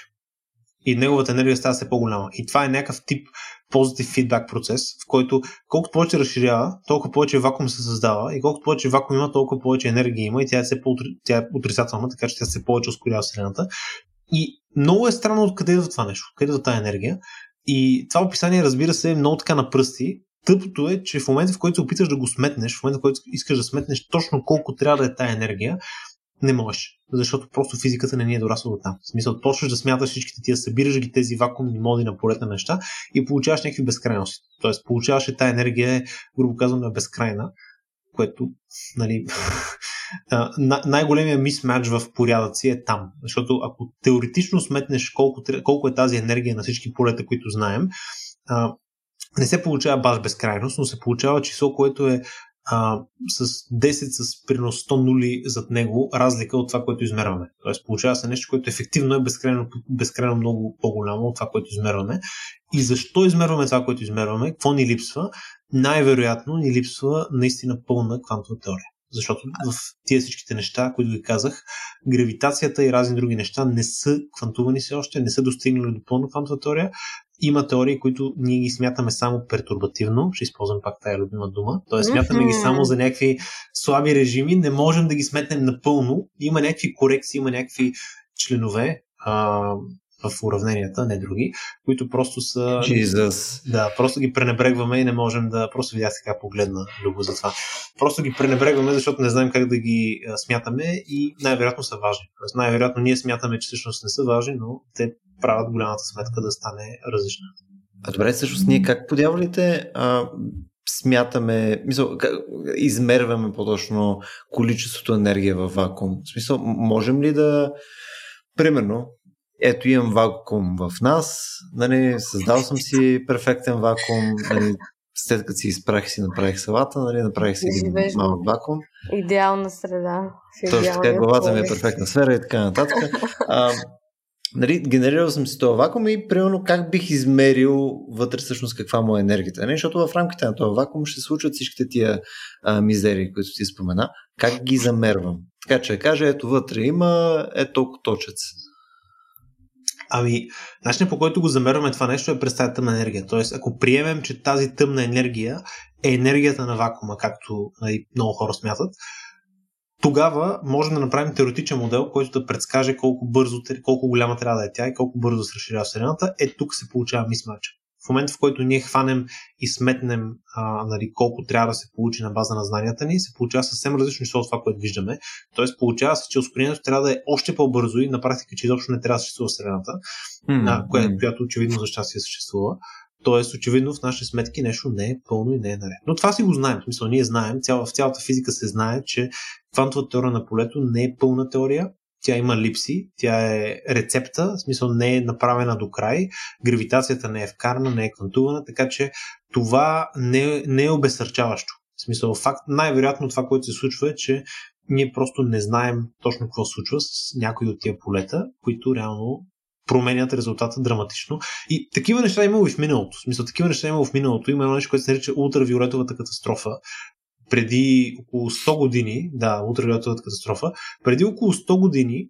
И неговата енергия става все по-голяма. И това е някакъв тип позитив фидбак процес, в който колкото повече разширява, толкова повече вакуум се създава и колкото повече вакуум има, толкова повече енергия има и тя е, все по- тя е отрицателна, така че тя се повече ускорява Вселената. И много е странно откъде идва това нещо, откъде идва тази енергия. И това описание, разбира се, е много така на пръсти. Тъпото е, че в момента, в който се опиташ да го сметнеш, в момента, в който искаш да сметнеш точно колко трябва да е тая енергия, не можеш, защото просто физиката не ни е дорасла до там. В смисъл, почваш да смяташ всичките тия, събираш ги тези вакуумни моди на полета неща и получаваш някакви безкрайности. Тоест, получаваш и тая енергия, грубо казано, е безкрайна, което, нали, най-големия мисмач в порядъци е там. Защото ако теоретично сметнеш колко, колко е тази енергия на всички полета, които знаем, не се получава баш безкрайност, но се получава число, което е Uh, с десет, с принос сто нули зад него, разлика от това, което измерваме. Тоест, получава се нещо, което ефективно е безкрайно, безкрайно много по-голямо от това, което измерваме. И защо измерваме това, което измерваме? Какво ни липсва? Най-вероятно ни липсва наистина пълна квантова теория. Защото в тия всичките неща, които ви казах, гравитацията и разни други неща не са квантувани все още, не са достигнали до пълна квантова теория. Има теории, които ние ги смятаме само пертурбативно, ще използвам пак тая любима дума, т.е. смятаме ги само за някакви слаби режими, не можем да ги сметнем напълно, има някакви корекции, има някакви членове, а, в уравненията, не други, които просто са... Jesus. Да, просто ги пренебрегваме и не можем да... Просто видях така погледна любов за това. Просто ги пренебрегваме, защото не знаем как да ги смятаме и най-вероятно са важни. Тоест, най-вероятно ние смятаме, че всъщност не са важни, но те правят голямата сметка да стане различна. А добре, всъщност ние как подявалите... А... смятаме, мисъл, измерваме по-точно количеството енергия във вакуум. В смисъл, можем ли да, примерно, ето имам вакуум в нас, нали, създал съм си перфектен вакуум, нали, след като си изпрах си направих салата, нали, направих си един малък вакуум. Идеална среда. Точно така, главата ми е перфектна сфера и така нататък. А, нали, генерирал съм си този вакуум и примерно как бих измерил вътре всъщност каква му е енергията. Не? Защото в рамките на този вакуум ще случат всичките тия а, мизерии, които ти спомена. Как ги замервам? Така че кажа, ето вътре има е толкова точец. Ами, начинът по който го замерваме това нещо е през тази тъмна енергия. Тоест, ако приемем, че тази тъмна енергия е енергията на вакуума, както нали, много хора смятат, тогава можем да направим теоретичен модел, който да предскаже колко бързо, колко голяма трябва да е тя и колко бързо се разширява Вселената. Е, тук се получава мисмач. В момента, в който ние хванем и сметнем а, нали, колко трябва да се получи на база на знанията ни, се получава съвсем различно число от това, което виждаме. Тоест, получава се, че ускорението трябва да е още по-бързо и на практика, че изобщо не трябва да съществува Вселената, mm-hmm. която, която очевидно за щастие съществува. Тоест, очевидно, в нашите сметки нещо не е пълно и не е наред. Но това си го знаем. В смисъл, ние знаем, в цялата физика се знае, че квантовата теория на полето не е пълна теория. Тя има липси, тя е рецепта, в смисъл не е направена до край, гравитацията не е вкарна, не е квантувана, така че това не, не е обезсърчаващо. В смисъл, факт, най-вероятно това, което се случва е, че ние просто не знаем точно какво се случва с някои от тия полета, които реално променят резултата драматично. И такива неща имало и в миналото. В смисъл, такива неща имало в миналото. Има едно нещо, което се нарича ултравиолетовата катастрофа. Преди около сто години, да, ултравиолетовата катастрофа, преди около сто години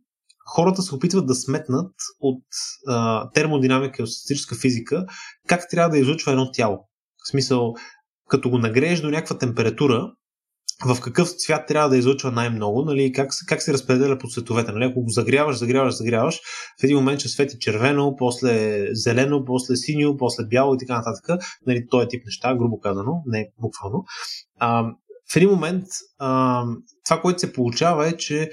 хората се опитват да сметнат от а, термодинамика и от статистическа физика как трябва да излъчва едно тяло. В смисъл, като го нагрееш до някаква температура, в какъв цвят трябва да излъчва най-много, нали, как, как се разпределя по цветовете. Нали? Ако го загряваш, загряваш, загряваш, в един момент ще свети червено, после зелено, после синьо, после бяло и така нататък. Нали, този тип неща, грубо казано, не буквално. А, в един момент а, това, което се получава е, че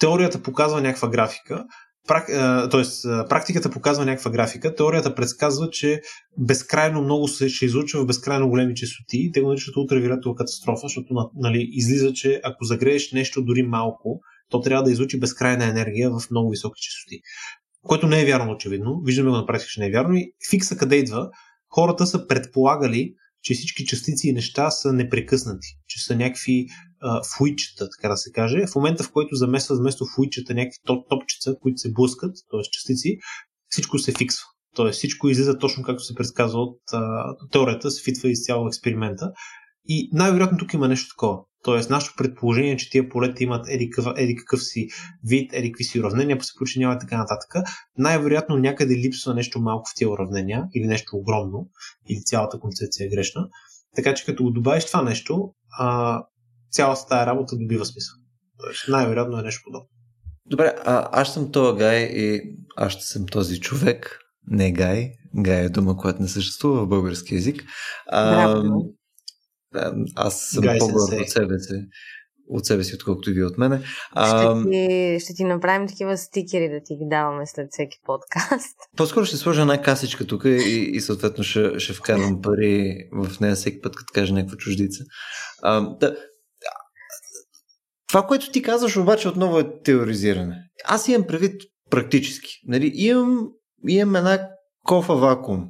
теорията показва някаква графика, Прак, т.е. практиката показва някаква графика, теорията предсказва, че безкрайно много се ще излучва в безкрайно големи честоти, те го наричат ултравиолетова катастрофа, защото нали, излиза, че ако загрееш нещо дори малко, то трябва да излучи безкрайна енергия в много високи честоти. Което не е вярно, очевидно. Виждаме го на практика, че не е вярно. И фикса къде идва? Хората са предполагали, че всички частици и неща са непрекъснати, че са някакви а, фуичета, така да се каже. В момента, в който замесват вместо фуичета някакви топ- топчета, които се блъскат, т.е. частици, всичко се фиксва. Т.е. всичко излиза точно както се предсказва от а, теорията, се фитва изцяло експеримента. И най-вероятно тук има нещо такова. Тоест, нашето предположение е, че тия полета имат еди, къв, еди какъв си вид, еди какви си уравнения, се подчиняват така нататък. Най-вероятно някъде липсва нещо малко в тия уравнения или нещо огромно, или цялата концепция е грешна. Така че като го добавиш това нещо, а, цялата тая работа добива смисъл. Тоест, най-вероятно е нещо подобно. Добре, а, аз съм този гай и аз ще съм този човек. Не гай. Гай е дума, която не съществува в български език. А, аз съм по-горд от себе си, от себе си, отколкото ви от мене. А... Ще, ти, ще ти направим такива стикери да ти ги даваме след всеки подкаст. По-скоро ще сложа една касичка тук и, и съответно ще, ще вкарвам пари в нея всеки път, като кажа някаква чуждица. А, да. Това, което ти казваш обаче отново е теоризиране. Аз имам предвид практически. Нали, имам, имам една кофа вакуум.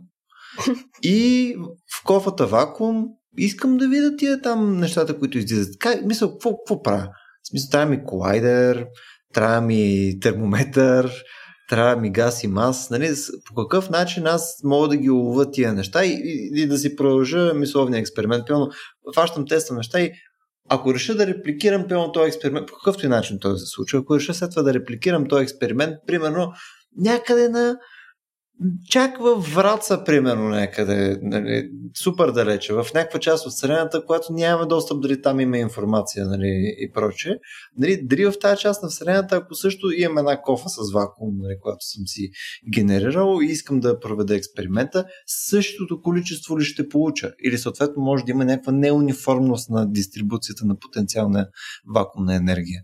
И в кофата вакуум искам да видя тия там нещата, които излизат. Как, мисъл, какво, какво правя? Смисъл, трябва ми колайдер, трябва ми термометър, трябва ми газ и мас. Нали? По какъв начин аз мога да ги уловя тия неща и, и, и да си продължа мисловния експеримент. Пълно, фащам теста неща и ако реша да репликирам пълно този експеримент, по какъвто и начин той се случва, ако реша след това да репликирам този експеримент, примерно някъде на чак във Враца, примерно, някъде, нали, супер далече, в някаква част от Вселената, която нямаме достъп, дали там има информация, нали, и прочее. Нали, дали в тази част на Вселената, ако също имам една кофа с вакуум, нали, която съм си генерирал и искам да проведа експеримента, същото количество ли ще получа? Или съответно може да има някаква неуниформност на дистрибуцията на потенциална вакуумна енергия?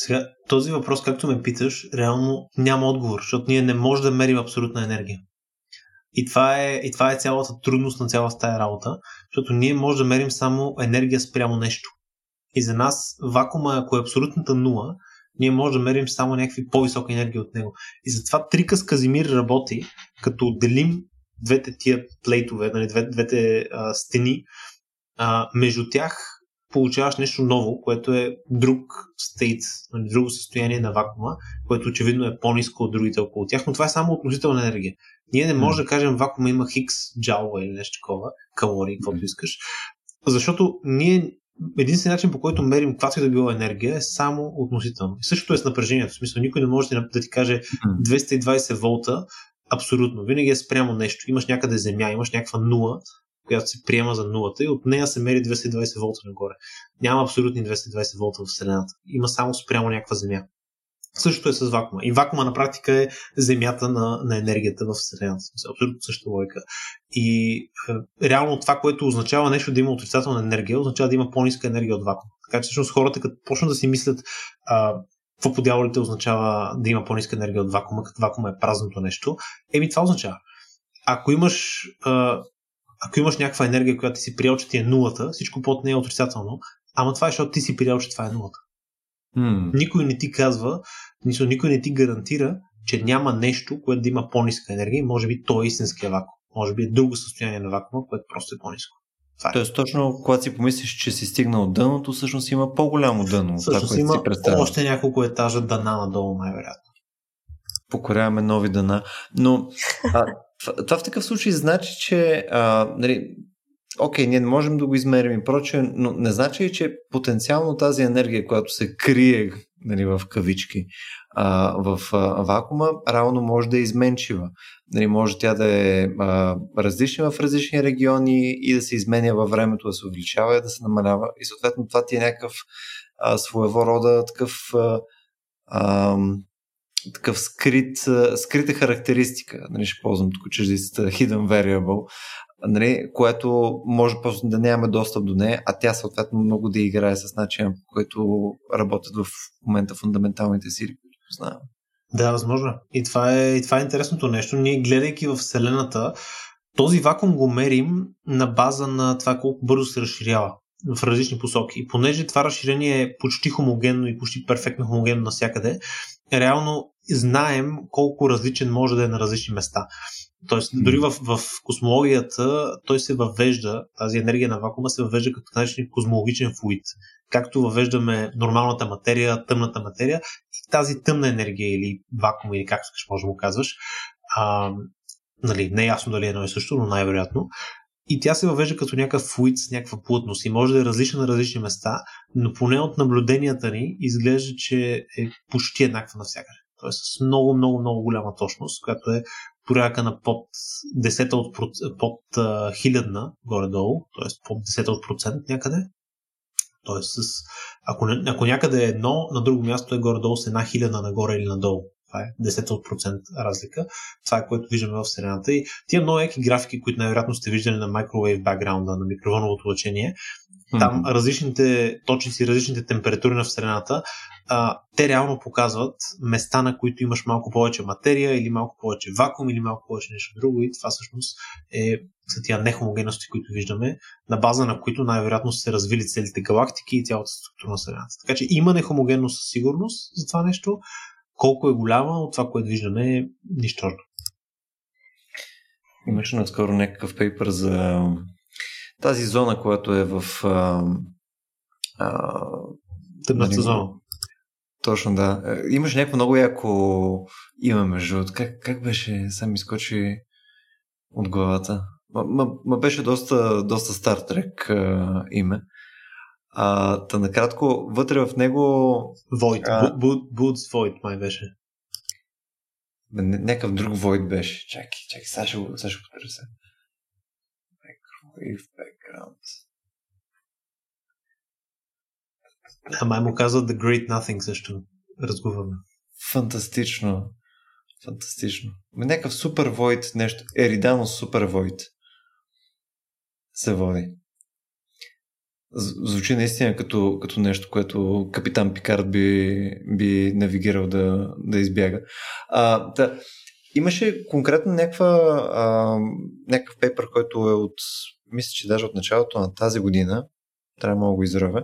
Сега, този въпрос, както ме питаш, реално няма отговор, защото ние не можем да мерим абсолютна енергия. И това е, и това е цялата трудност на цялата тая работа, защото ние можем да мерим само енергия спрямо нещо. И за нас вакуума, ако е абсолютната нула, ние можем да мерим само някакви по-висока енергия от него. И затова трика с Казимир работи, като отделим двете тия плейтове, нали, двете, двете а, стени, а, между тях получаваш нещо ново, което е друг стейт, друго състояние на вакуума, което очевидно е по-ниско от другите около тях, но това е само относителна енергия. Ние не можем mm. да кажем вакуума има хикс джаула или нещо такова, калории, каквото mm. искаш, защото ние единствен начин, по който мерим каквато и да било енергия, е само относително. Същото е с напрежението, в смисъл никой не може да ти каже двеста и двадесет волта абсолютно, винаги е спрямо нещо, имаш някъде земя, имаш някаква нула, която се приема за нулата и от нея се мери двеста и двадесет волта нагоре. Няма абсолютни двеста и двадесет волта в Вселената. Има само спрямо някаква земя. Същото е с вакуума. И вакуума на практика е земята на, на енергията в Вселената. Абсолютно същата логика. И е, реално това, което означава нещо да има отрицателна енергия, означава да има по-ниска енергия от вакуум. Така че всъщност хората, като почнат да си мислят а, какво по дяволите означава да има по-ниска енергия от вакуума, като вакуума е празното нещо, еми това означава. Ако имаш а, Ако имаш някаква енергия, която ти си приел, че ти е нулата, всичко под нея е отрицателно, ама това е, защото ти си приел, че това е нулата. Mm. Никой не ти казва, никой не ти гарантира, че няма нещо, което да има по-ниска енергия и може би то е истинския вакуум. Може би е друго състояние на вакуума, което просто е по-ниско. Е. Тоест точно когато си помислиш, че си стигнал от дъното, всъщност има по-голямо дъно. Всъщност това, има още няколко етажа дъна надолу, най-вероятно. Покоряваме нови дъна, но... А... Това в такъв случай значи, че а, нали, окей, ние не можем да го измерим и прочее, но не значи ли, че потенциално тази енергия, която се крие, нали, в кавички а, в а, вакуума, реално може да е изменчива. Нали, може тя да е а, различна в различни региони и да се изменя във времето, да се увеличава и да се намалява. И съответно това ти е някакъв а, своего рода такъв... А, а, такъв скрит, скрита характеристика, нали, ще ползвам тук чуждицата hidden variable, нали, което може просто да нямаме достъп до нея, а тя съответно много да играе с начина, по който работят в момента фундаменталните сили, които познаваме. Да, възможно. И това е, и това е интересното нещо. Ние, гледайки в Вселената, този вакуум го мерим на база на това колко бързо се разширява в различни посоки. И понеже това разширение е почти хомогенно и почти перфектно хомогенно навсякъде, реално знаем колко различен може да е на различни места. Тоест, дори в, в космологията той се въвежда, тази енергия на вакуума се въвежда като наречен космологичен флуид. Както въвеждаме нормалната материя, тъмната материя и тази тъмна енергия или вакуум, или както може да го казваш, а, нали, не е ясно дали едно и също, но най-вероятно. И тя се въвежда като някакъв флуид с някаква плътност и може да е различна на различни места, но поне от наблюденията ни изглежда, че е почти еднаква навсякъде. Тоест с много, много, много голяма точност, която е порядка на под десета от процент, под а, хилядна горе-долу, тоест под десета от процент някъде. Тоест с, ако, ако някъде е едно, на друго място е горе-долу с една хилядна нагоре или надолу. Това е десета от процент разлика. Това е, което виждаме в Вселената. И тия много еки графики, които най-вероятно сте виждали на microwave бекграунда, на микровълновото лъчение, там mm-hmm. различните точици, различните температури на Вселената, а, те реално показват места, на които имаш малко повече материя, или малко повече вакуум, или малко повече нещо друго. И това всъщност е, са тия нехомогенности, които виждаме, на база на които най-вероятно се развили целите галактики и цялата структура на Вселената. Така че има нехомогенност със сигурност за това нещо. Колко е голяма от това, което виждаме, е нищожно. Имаше наскоро някакъв пейпер за тази зона, която е в а, а, тъмната няко... зона. Точно, да. Имаш някакво много яко име между... Как, как беше? Сам изкочи от главата. М- м- м- беше доста, доста Star Trek а, име. А, та накратко, вътре в него... Void, Boots Void май беше. някакъв друг войд беше. Чакай, чакай, сега ще го потърся. Microwave background. Ама му казва The Great Nothing също. Разговаряме. Фантастично. Фантастично. Някакъв супер void нещо. Eridanus супер void се води. Звучи наистина като, като нещо, което капитан Пикард би, би навигирал да, да избяга. А, да. Имаше конкретно някаква, а, някакъв пейпер, който е от, мисля, че даже от началото на тази година, трябва да мога го изровя,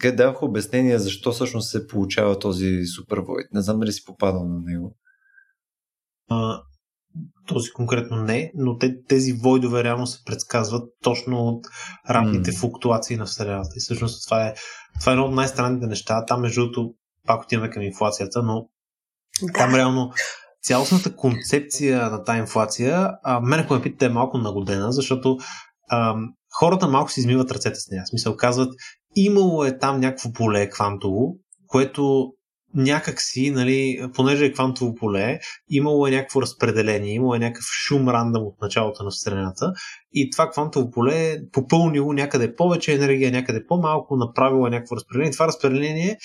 къде давах обяснение защо всъщност се получава този супер void. Не знам дали си попадал на него. А, този конкретно не, но тези войдове реално се предсказват точно от ранните mm. флуктуации на Вселената. И всъщност това е, това е едно от най-странните неща. Там между другото пак отиваме към инфлацията, но там реално цялостната концепция на тази инфлация, а, мен ако ме питате е малко нагодена, защото а, хората малко си измиват ръцете с нея. В смисъл казват, имало е там някакво поле квантово, което някак си, нали, понеже е квантово поле, имало е някакво разпределение, имало е някакъв шум рандъм от началото на Вселената и това квантово поле е попълнило някъде повече енергия, някъде по-малко, направило е някакво разпределение. Това разпределение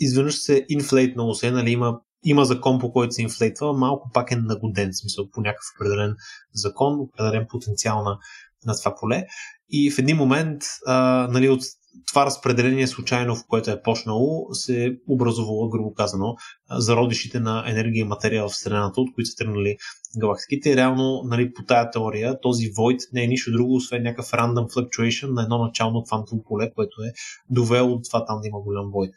изведнъж се инфлейтнало се, нали, има, има закон, по който се инфлейтва, малко пак е нагоден, в смисъл по някакъв определен закон, определен потенциал на, на това поле и в един момент, а, нали, от това разпределение случайно, в което е почнало, се образувало, грубо казано, зародишите на енергия и материя в Вселената, от които са тръгнали галактиките. Реално, нали, по тая теория, този void не е нищо друго, освен някакъв random fluctuation на едно начално квантово поле, което е довело до това там да има голям void.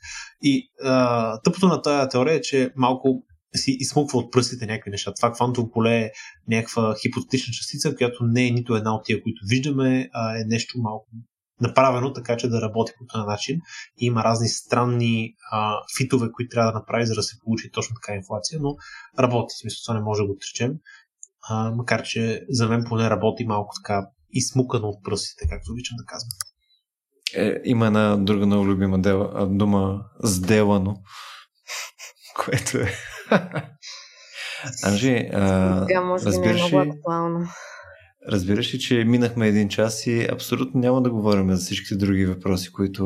И а, тъпото на тая теория е, че малко си изсмуква от пръстите някакви неща. Това квантово поле е някаква хипотетична частица, която не е нито една от тия, които виждаме, а е нещо малко направено така, че да работи по този начин и има разни странни а, фитове, които трябва да направи, за да се получи точно така инфлация, но работи. В смисъл, това не може да го отречем, а, макар че за мен поне работи малко така изсмукано от пръстите, както обичам да казвам. Е, има една друга много любима дела, дума сделано, което е... Анжи, разбираш ли... Разбираш ли, че минахме един час и абсолютно няма да говорим за всички други въпроси, които,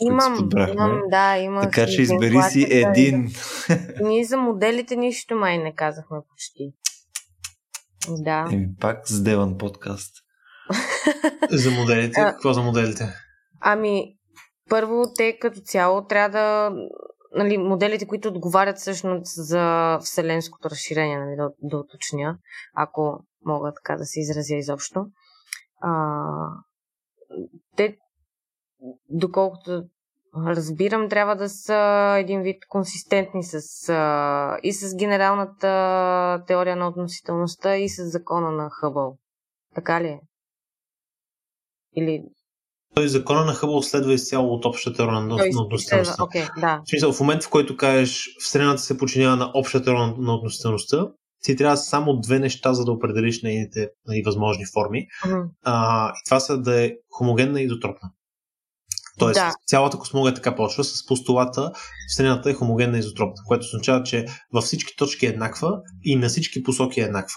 имам, които подбрахме. Имам, да, имам. Така че избери си един. Да. Ние за моделите нищо май не казахме почти. Да. И пак с Деван подкаст. За моделите? А, какво за моделите? Ами, първо те като цяло трябва да... Нали, моделите, които отговарят всъщност за вселенското разширение, нали, да, да уточня, ако мога така да се изразя изобщо. А, те, доколкото разбирам, трябва да са един вид консистентни с, а, и с генералната теория на относителността и с закона на Хъбъл. Така ли е? Или... Той закона на Хъбъл следва изцяло от общата теория на относителността. Okay, да. В смисъл, в момента, в който кажеш Вселената се подчинява на общата теория на относителността, ти трябва само две неща, за да определиш нейните възможни форми. Mm-hmm. А, и това са да е хомогенна и изотропна. Тоест, да. Цялата космология така почва с постулата Вселената е хомогенна и изотропна, което означава, че във всички точки е еднаква и на всички посоки е еднаква.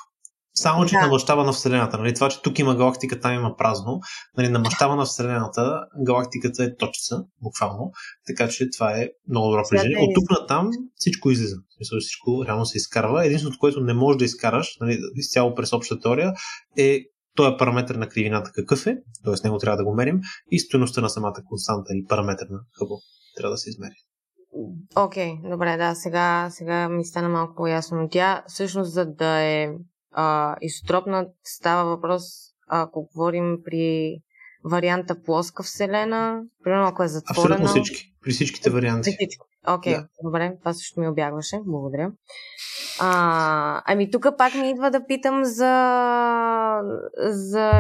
Само, че да. На мащаба на Вселената. Нали? Това, че тук има галактика, там има празно. Нали? На мащаба на Вселената галактиката е точица, буквално. Така че това е много добро прежение. От тук на там всичко излиза. Всичко реално се изкарва. Единственото, което не можеш да изкараш, нали, изцяло през общата теория, е този параметър на кривината какъв е, т.е. него трябва да го мерим, и стойността на самата константа или параметър на Хъбъл трябва да се измери. Окей, okay, добре, да, сега, сега ми стана малко по-ясно. Но тя всъщност, за да е Uh, изотропна, става въпрос, ако говорим при варианта плоска вселена, примерно ако е затворена... Абсолютно всички, при всичките варианти. Окей, okay, yeah. Добре, това също ми обягваше, благодаря. Uh, ами тук пак ми идва да питам за, за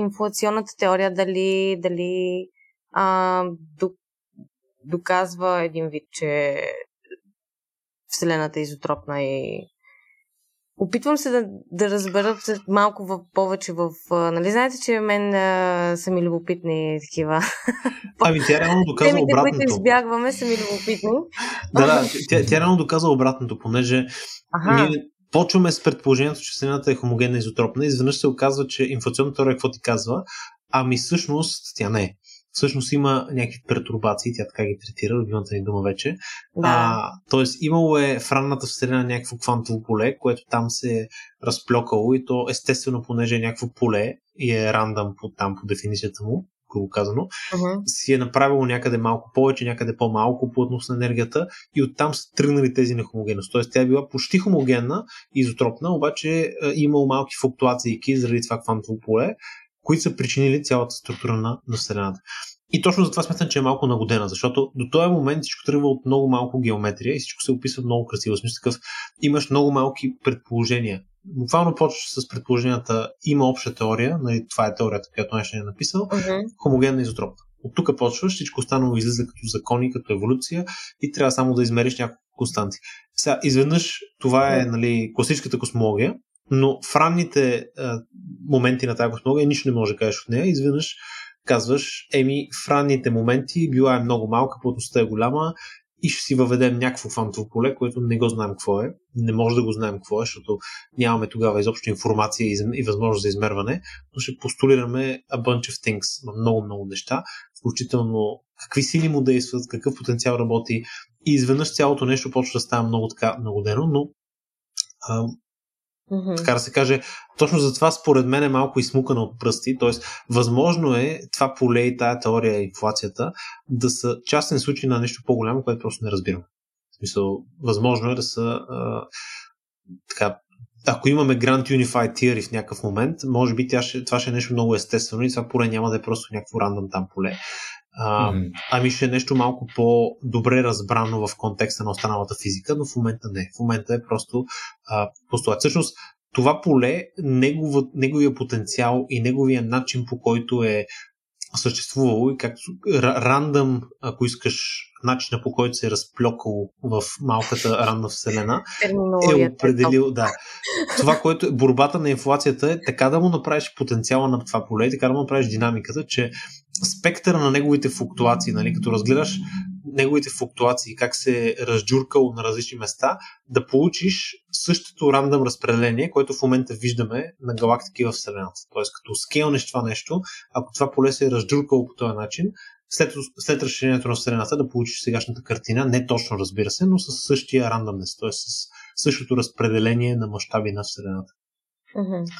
инфлационната теория, дали, дали uh, доказва един вид, че вселената е изотропна и... Опитвам се да, да разбера малко в, повече в... Нали знаете, че мен а, са ми любопитни такива... Ами тя реално доказва темите, обратното. Темите, които избягваме, са ми любопитни. Да, да, тя, тя реално доказва обратното, понеже ага. Ние почваме с предположението, че Вселената е хомогенна изотропна, изведнъж се оказва, че инфлационната теория какво ти казва, ами всъщност тя не е. Всъщност има някакви пертурбации, тя така ги третира, любимата ни дума вече. Да. А, тоест имало е в ранната вселена някакво квантово поле, което там се е разплёкало и то естествено, понеже е някакво поле и е рандъм по, там по дефиницията му, грубо казано, uh-huh. си е направило някъде малко повече, някъде по-малко плътност на енергията и оттам са тръгнали тези нехомогенност. Тоест тя е била почти хомогенна, изотропна, обаче е имало малки флуктуации заради това квантово поле, които са причинили цялата структура на, на Вселената. И точно за това смятам, че е малко нагодена, защото до този момент всичко тръгва от много малко геометрия и всичко се описва много красиво. В смисъл такъв, имаш много малки предположения. Буквално почваш с предположенията, има обща теория, нали, това е теорията, която Айнщайн е написал, uh-huh. хомогенна изотропа. От тук почваш, всичко останало излиза като закони, като еволюция и трябва само да измериш няколко константи. Сега, изведнъж това е нали, класическата космология, но в ранните а, моменти на тази космология нищо не може да кажеш от нея. Изведнъж казваш, еми в ранните моменти била е много малка, плътността е голяма и ще си въведем някакво квантово поле, което не го знаем какво е. Не може да го знаем какво е, защото нямаме тогава изобщо информация и възможност за измерване, но ще постулираме a bunch of things на много-много неща, включително какви сили му действат, какъв потенциал работи и изведнъж цялото нещо почва да става много така многодено, но а, Mm-hmm. така да се каже, точно за това според мен е малко изсмукана от пръсти, т.е. възможно е това поле и тая теория и инфлацията да са частен случай на нещо по-голямо, което просто не разбирам. В смисъл, възможно е да са а, така, ако имаме Grand Unified Theory в някакъв момент, може би тя ще, това ще е нещо много естествено и това поле няма да е просто някакво рандъм там поле. А, mm-hmm. Ами ще е нещо малко по-добре разбрано в контекста на останалата физика, но в момента не. В момента е просто а, постулат. Всъщност, това поле, негов, неговия потенциал и неговия начин, по който е съществувало и както рандъм, ако искаш, начина по който се е разплёкало в малката ранна вселена, е определил, да. Това, което е борбата на инфлацията е така да му направиш потенциала на това поле и така да му направиш динамиката, че спектъра на неговите флуктуации, нали, като разгледаш неговите флуктуации, как се е разджуркало на различни места, да получиш същото рандъм разпределение, което в момента виждаме на галактики в Вселената. Тоест, като скейлнеш това нещо, ако това поле се е разджуркало по този начин, след, след разширението на Вселената да получиш сегашната картина, не точно разбира се, но със същия рандъмнес, т.е. с същото разпределение на мащаби на Вселената. Mm-hmm.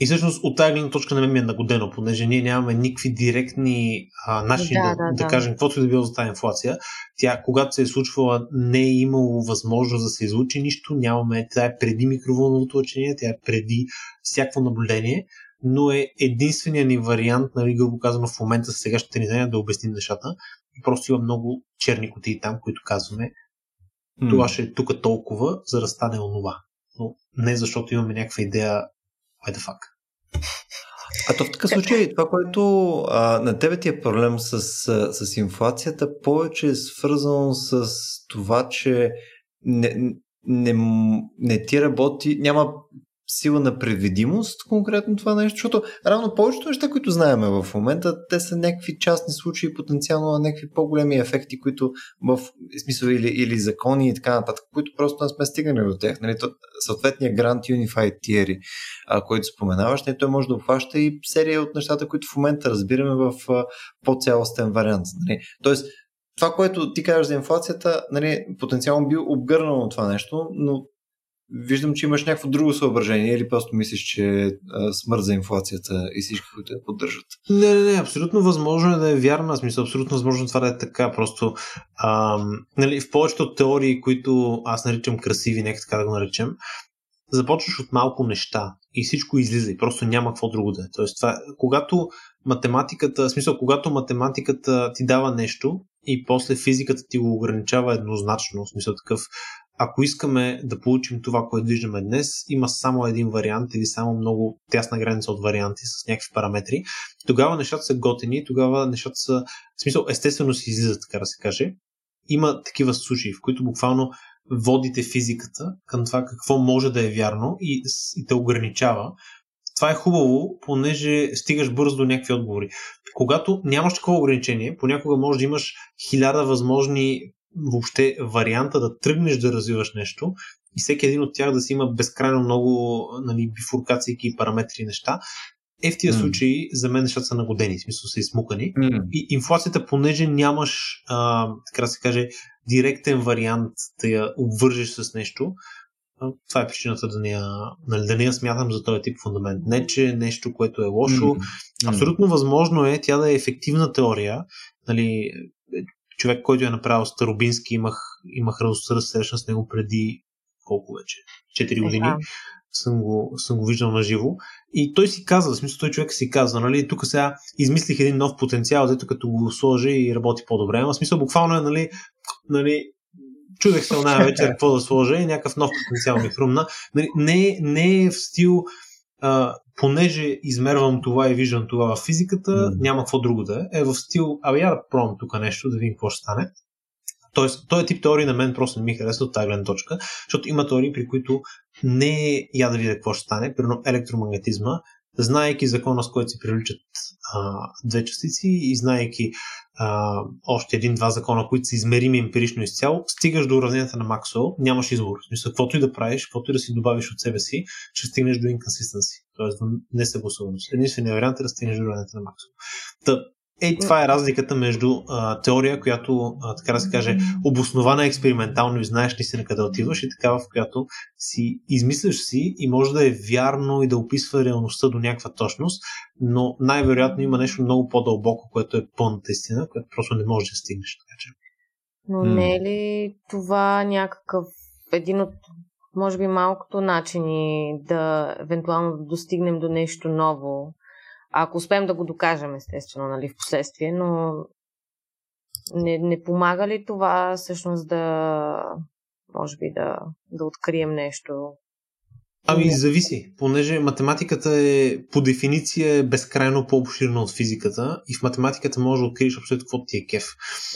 И всъщност от тази гледна точка на мен ми е нагодено, понеже ние нямаме никакви директни а, начини да, да, да, да, да кажем каквото и да било за тази инфлация. Тя, когато се е случвала, не е имало възможност да се излучи нищо, нямаме, тя е преди микровълновото лъчение, тя е преди всяко наблюдение, но е единственият ни вариант, нали, грубо казано, в момента с сегашните ни знания да обясним нещата. И просто има много черни кутии там, които казваме, това ще е тук толкова, за да стане онова. Но не защото имаме някаква идея what the fuck. А то в такъв случай, това, което а, на тебе ти е проблем с, с инфлацията, повече е свързано с това, че не, не, не ти работи, няма сила на предвидимост конкретно това нещо, защото равно повечето неща, които знаем в момента, те са някакви частни случаи, потенциално някакви по-големи ефекти, които в смисъл или, или закони и така нататък, които просто не сме стигнали до тях. Нали? Съответният Grand Unified Theory, който споменаваш, той може да обхваща и серия от нещата, които в момента разбираме в по-цялостен вариант. Нали? Тоест, това, което ти кажеш за инфлацията, нали, потенциално би обгърнало това нещо, но виждам, че имаш някакво друго съображение или просто мислиш, че а, смърт за инфлацията и всички, които я поддържат? Не, не, не, абсолютно възможно е да е вярна, смисъл, абсолютно възможно това да е така, просто ам, нали, в повечето от теории, които аз наричам красиви, нека така да го наречем, започваш от малко неща и всичко излиза и просто няма какво друго да е. Тоест, това, когато математиката, смисъл, когато математиката ти дава нещо и после физиката ти го ограничава еднозначно, в смисъл такъв, ако искаме да получим това, което виждаме днес, има само един вариант или само много тясна граница от варианти с някакви параметри, тогава нещата са готени, тогава нещата са, в смисъл, естествено си излизат, така да се каже. Има такива случаи, в които буквално водите физиката към това какво може да е вярно и, и те ограничава. Това е хубаво, понеже стигаш бързо до някакви отговори. Когато нямаш такова ограничение, понякога може да имаш хиляда възможни въобще варианта да тръгнеш да развиваш нещо и всеки един от тях да си има безкрайно много, нали, бифуркации и параметри и неща. Е, в тия mm. случаи за мен нещата са нагодени, в смисъл са измукани. Mm. И инфлацията, понеже нямаш, а, така да се каже, директен вариант да я обвържеш с нещо, това е причината да не я, нали, да не я смятам за този тип фундамент. Не, че нещо, което е лошо. Mm. Абсолютно възможно е тя да е ефективна теория. Нали, човек, който я направил Старобински, имах, имах радостта да се срещна с него преди колко вече? четири години. Yeah. Съм го, съм го виждал наживо. И той си казва, в смисъл, той човек си казва, нали, тук сега измислих един нов потенциал, дето като го сложи и работи по-добре. Ама в смисъл, буквално е, нали, нали, чудех се оная вечер какво да сложа и някакъв нов потенциал ми хрумна. Нали, не, не е в стил, а, понеже измервам това и виждам това в физиката, mm. няма какво друго да е. Е в стил, абе, я да пробвам тук нещо, да видим какво ще стане. Тоест, този тип теории на мен просто не ми харесва от тази гледна точка, защото има теории, при които не е я да видя какво ще стане, примерно електромагнетизма, знаейки закона, с който се привличат а, две частици и знаейки а, още един-два закона, които са измерими емпирично изцяло, стигаш до уравненията на Максуел, нямаш избор. Мисля, каквото и да правиш, каквото и да си добавиш от себе си, ще стигнеш до инконсистенси, т.е. до несъгласуваност. Единственият вариант е да стигнеш до уравненията на Максуел. Та, Е, това е разликата между а, теория, която, а, така да се каже, обоснована експериментално и знаеш ли си на къде отиваш, и такава, в която си измисляш си и може да е вярно и да описва реалността до някаква точност, но най-вероятно има нещо много по-дълбоко, което е пълната истина, което просто не можеш да стигнеш. Така че. Но не е ли това някакъв един от, може би, малкото начини да евентуално достигнем до нещо ново? Ако успеем да го докажем, естествено, нали, в последствие, но не, не помага ли това всъщност да, може би, да, да открием нещо? Ами, зависи, понеже математиката е по дефиниция е безкрайно по-обширна от физиката и в математиката можеш да откриеш абсолютно каквото ти е кеф.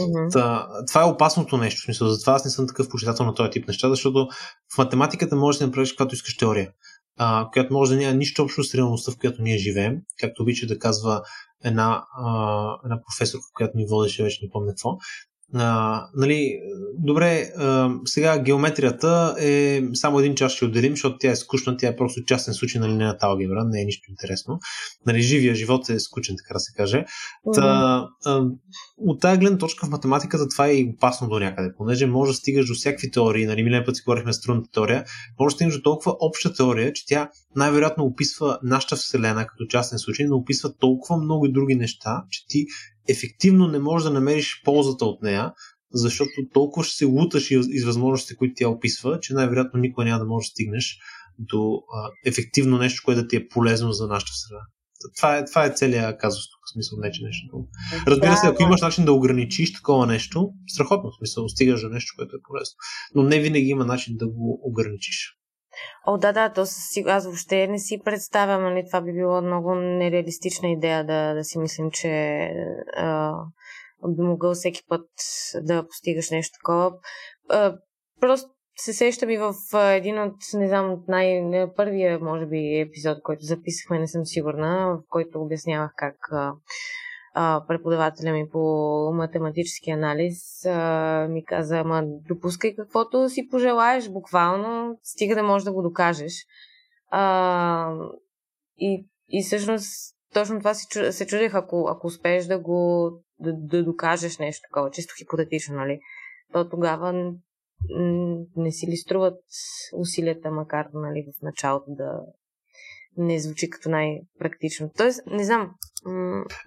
Uh-huh. Та, това е опасното нещо, в смисъл, затова аз не съм такъв почитател на този тип неща, защото в математиката можеш да направиш каквато искаш теория. Uh, която може да няма нищо общо с реалността, в която ние живеем, както обича да казва една, uh, една професорка, която ни водеше, вече не помня какво. Uh, нали, добре, uh, сега геометрията е само един част ще отделим, защото тя е скучна, тя е просто частен случай на линейната алгебра, не е нищо интересно. Нали, живия живот е скучен, така да се каже. Mm-hmm. Та, uh, от тази гледна точка в математиката това е и опасно до някъде, понеже може да стигаш до всякакви теории, нали, милен път си говорихме струнната теория, може да стигнеш до толкова обща теория, че тя най-вероятно описва нашата Вселена като частен случай, но описва толкова много други неща, че ти ефективно не можеш да намериш ползата от нея, защото толкова ще се луташ из възможностите, които тя описва, че най-вероятно никога няма да можеш да стигнеш до а, ефективно нещо, което да ти е полезно за нашата среда. Това е, това е целият казус, в смисъл, не че нещо друго. Разбира се, ако имаш начин да ограничиш такова нещо, страхотно, в смисъл, стигаш до нещо, което е полезно. Но не винаги има начин да го ограничиш. О, да, да, то си, аз въобще не си представям, нали, това би било много нереалистична идея да, да си мислим, че а, би могъл всеки път да постигаш нещо такова. А, просто се сещам и в един от, не знам, от най-първия, може би, епизод, който записахме, не съм сигурна, в който обяснявах как а, а, преподавателя ми по математически анализ а, ми каза, ама допускай каквото си пожелаеш, буквално, стига да можеш да го докажеш. А, и, и всъщност точно това се, се чудех, ако, ако успееш да го да, да докажеш нещо такова, чисто хипотетично, нали, то тогава не си ли струват усилията, макар, нали, в началото да не звучи като най-практично. Тоест, не знам.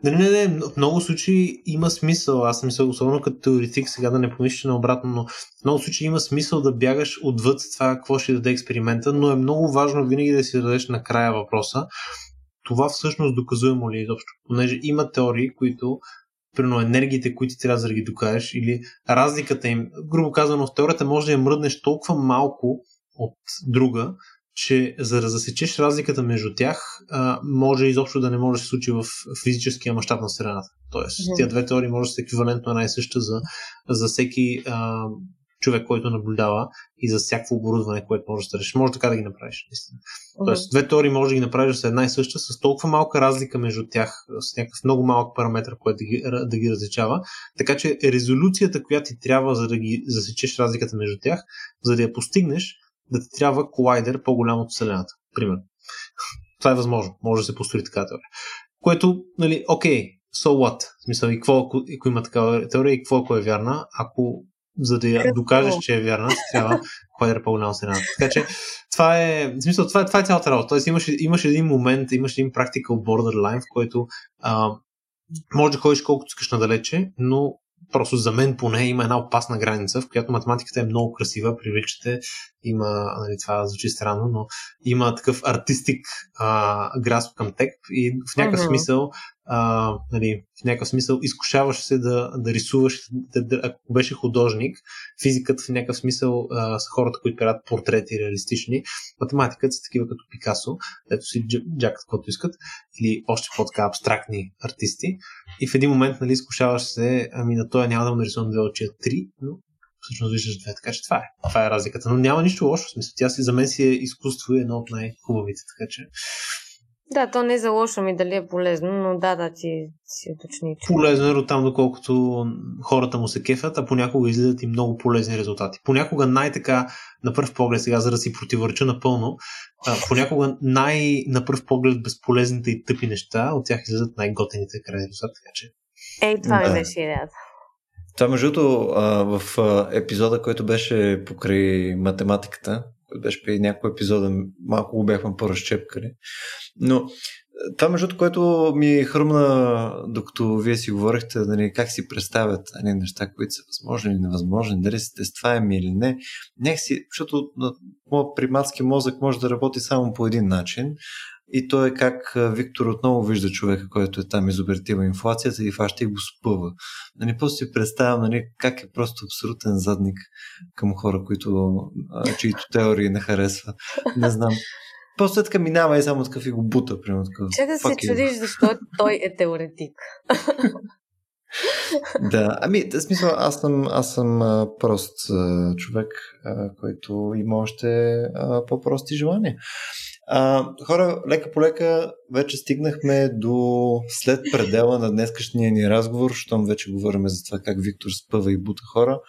Не, не, не. В много случаи има смисъл. Аз мисля, особено като теоретик, сега да не помисля наобратно, но в много случаи има смисъл да бягаш отвъд това, какво ще даде експеримента, но е много важно винаги да си зададеш накрая въпроса. Това всъщност доказуемо ли изобщо? Понеже има теории, които примерно енергиите, които ти трябва да ги докажеш, или разликата им, грубо казано в теорията, може да я мръднеш толкова малко от друга, че за да засечеш разликата между тях, а, може изобщо да не може да се случи в физическия мащаб на Вселената. Тоест, mm-hmm. тия две теории може да са еквивалентно една и съща за, за всеки а, човек, който наблюдава и за всяко оборудване, което може да решиш. Може така да ги направиш, наистина. Mm-hmm. Тоест, две теории може да ги направиш с една и съща, с толкова малка разлика между тях, с някакъв много малък параметр, който да ги, да ги различава. Така че резолюцията, която ти трябва, за да ги засечеш разликата между тях, за да я постигнеш, да ти трябва колайдер по-голям от Вселената. Примерно. Това е възможно. Може да се построи така теория. Което, нали, окей, okay, so what? В смисъл, и какво, ако има такава теория, и какво, ако е вярна, ако за да я докажеш, че е вярна, ти трябва колайдер по-голям от Вселената. Така че, това е, в смисъл, това е, това е цялата работа. Тоест, имаш, имаш един момент, имаш един practical borderline, в който а, може да ходиш колкото искаш надалече, но просто за мен поне има една опасна граница, в която математиката е много красива, привличате, има, нали, това звучи странно, но има такъв артистик грасп към теб и в някакъв, mm-hmm. смисъл, а, нали, в някакъв смисъл изкушаваш се да, да рисуваш, да, да, ако беше художник, физиката в някакъв смисъл а, с хората, които правят портрети реалистични, математиката са такива като Пикасо, ето си джакат, който искат, или още по-така абстрактни артисти, и в един момент, нали, изкушаваш се, ами на той няма да му нарисувам две очи, три, но всъщност виждаш две, така че това е. Това е разликата. Но няма нищо лошо, в смисъл. Тя си, за мен си е изкуство и едно от най-хубавите, така че... Да, то не е за лошо, ми дали е полезно, но да, да, ти си уточни. Полезно е до там, доколкото хората му се кефят, а понякога излизат и много полезни резултати. Понякога най-така, на пръв поглед сега, за да си противореча напълно, понякога най- на пръв поглед безполезните и тъпи неща, от тях излизат най-готените крайни резултати, така че... Ей, това да. Ми беше идеята. Това, между другото, в епизода, който беше покрай математиката, който беше при някои епизода, малко го бяхме по-разчепкали, но това, между другото, което ми хрумна, докато вие си говорихте, нали, как си представят нали, неща, които са възможни или невъзможни, дали са тестваеми или не, някакси, защото моят приматски мозък може да работи само по един начин. И то е как Виктор отново вижда човека, който е там, изобретива инфлацията и фаща и го спъва. Нали, просто си представям нали, как е просто абсолютен задник към хора, които, чието теории не харесва. Не знам. Просто така минава и само такъв и го бута. Примерно, такъв. Чак да се чудиш защо той е теоретик. Да, ами, в смисъл, аз съм, аз съм а, прост а, човек, а, който има още а, по-прости желания. А, хора, лека по лека вече стигнахме до след предела на днескашния ни разговор, щом вече говорим за това как Виктор спъва и бута хора.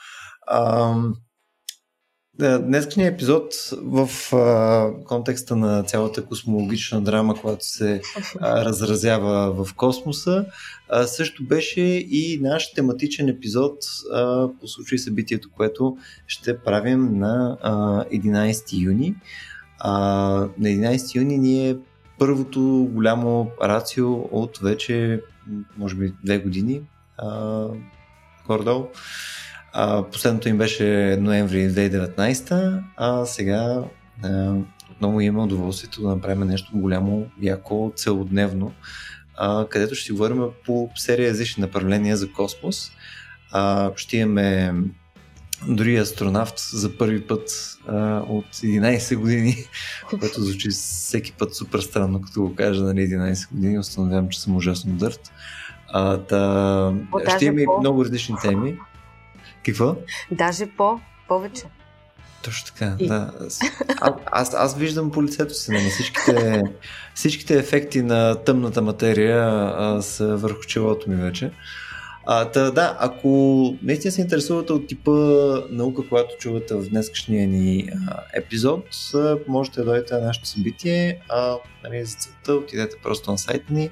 А, днескашния епизод в а, контекста на цялата космологична драма, която се а, разразява в космоса, а, също беше и наш тематичен епизод а, по случай събитието, което ще правим на а, единайсети юни. А, на единайсети юни ни е първото голямо рацио от вече, може би, две години гордо. Последното им беше ноември две хиляди и деветнайсета, а сега а, отново има удоволствието да направим нещо голямо, яко, целодневно, а, където ще си говорим по серия различни направления за космос. А, ще имаме дори астронавт за първи път а, от единайсет години, което звучи всеки път супер странно, като го кажа, нали, единайсет години, установявам, че съм ужасно дърт. А, та... Ще има и много различни теми. Какво? Даже по, повече. Точно така, и... да. А, аз, аз виждам по лицето си, нали, всичките, всичките ефекти на тъмната материя а, са върху челото ми вече. А, та, да, ако наистина се интересувате от типа наука, която чувате в днескашния ни а, епизод, а, можете да дойдете на нашето събитие, а, нали, за целта отидете просто на сайта ни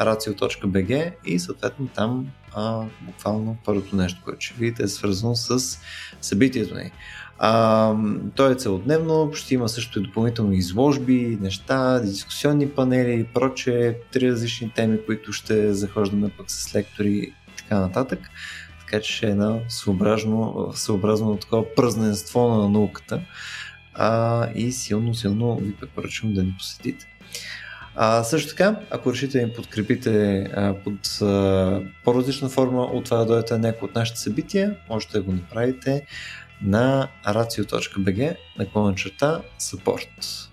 racio точка би джи и съответно там а, буквално първото нещо, което ще видите е свързано с събитието ни. А, то е целодневно, ще има също и допълнителни изложби, неща, дискусионни панели и прочее, три различни теми, които ще захождаме пък с лектори така нататък, така че ще е едно съобразно, съобразно такова празненство на науката а, и силно, силно ви препоръчвам да ни посетите. А, също така, ако решите да ни подкрепите а, под а, по-различна форма от това да дойдете на някои от нашите събития, можете да го направите на racio точка би джи наклона черта support.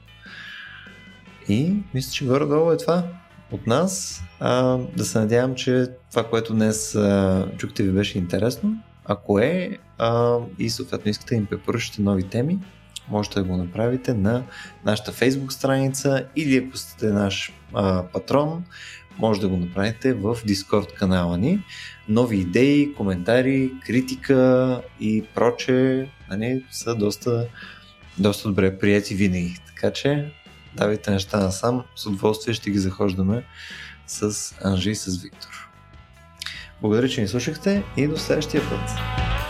И мисля, че горе-долу е това от нас. А, да се надявам, че това, което днес а, чухте, ви беше интересно. Ако е а, и съответно искате да им препоръчате нови теми, можете да го направите на нашата Facebook страница или ако сте наш а, патрон, може да го направите в Discord канала ни. Нови идеи, коментари, критика и прочее, нали, са доста доста добре приети винаги. Така че давайте неща насам. С удоволствие ще ги захождаме с Анжи и с Виктор. Благодаря, че ни слушахте и до следващия път.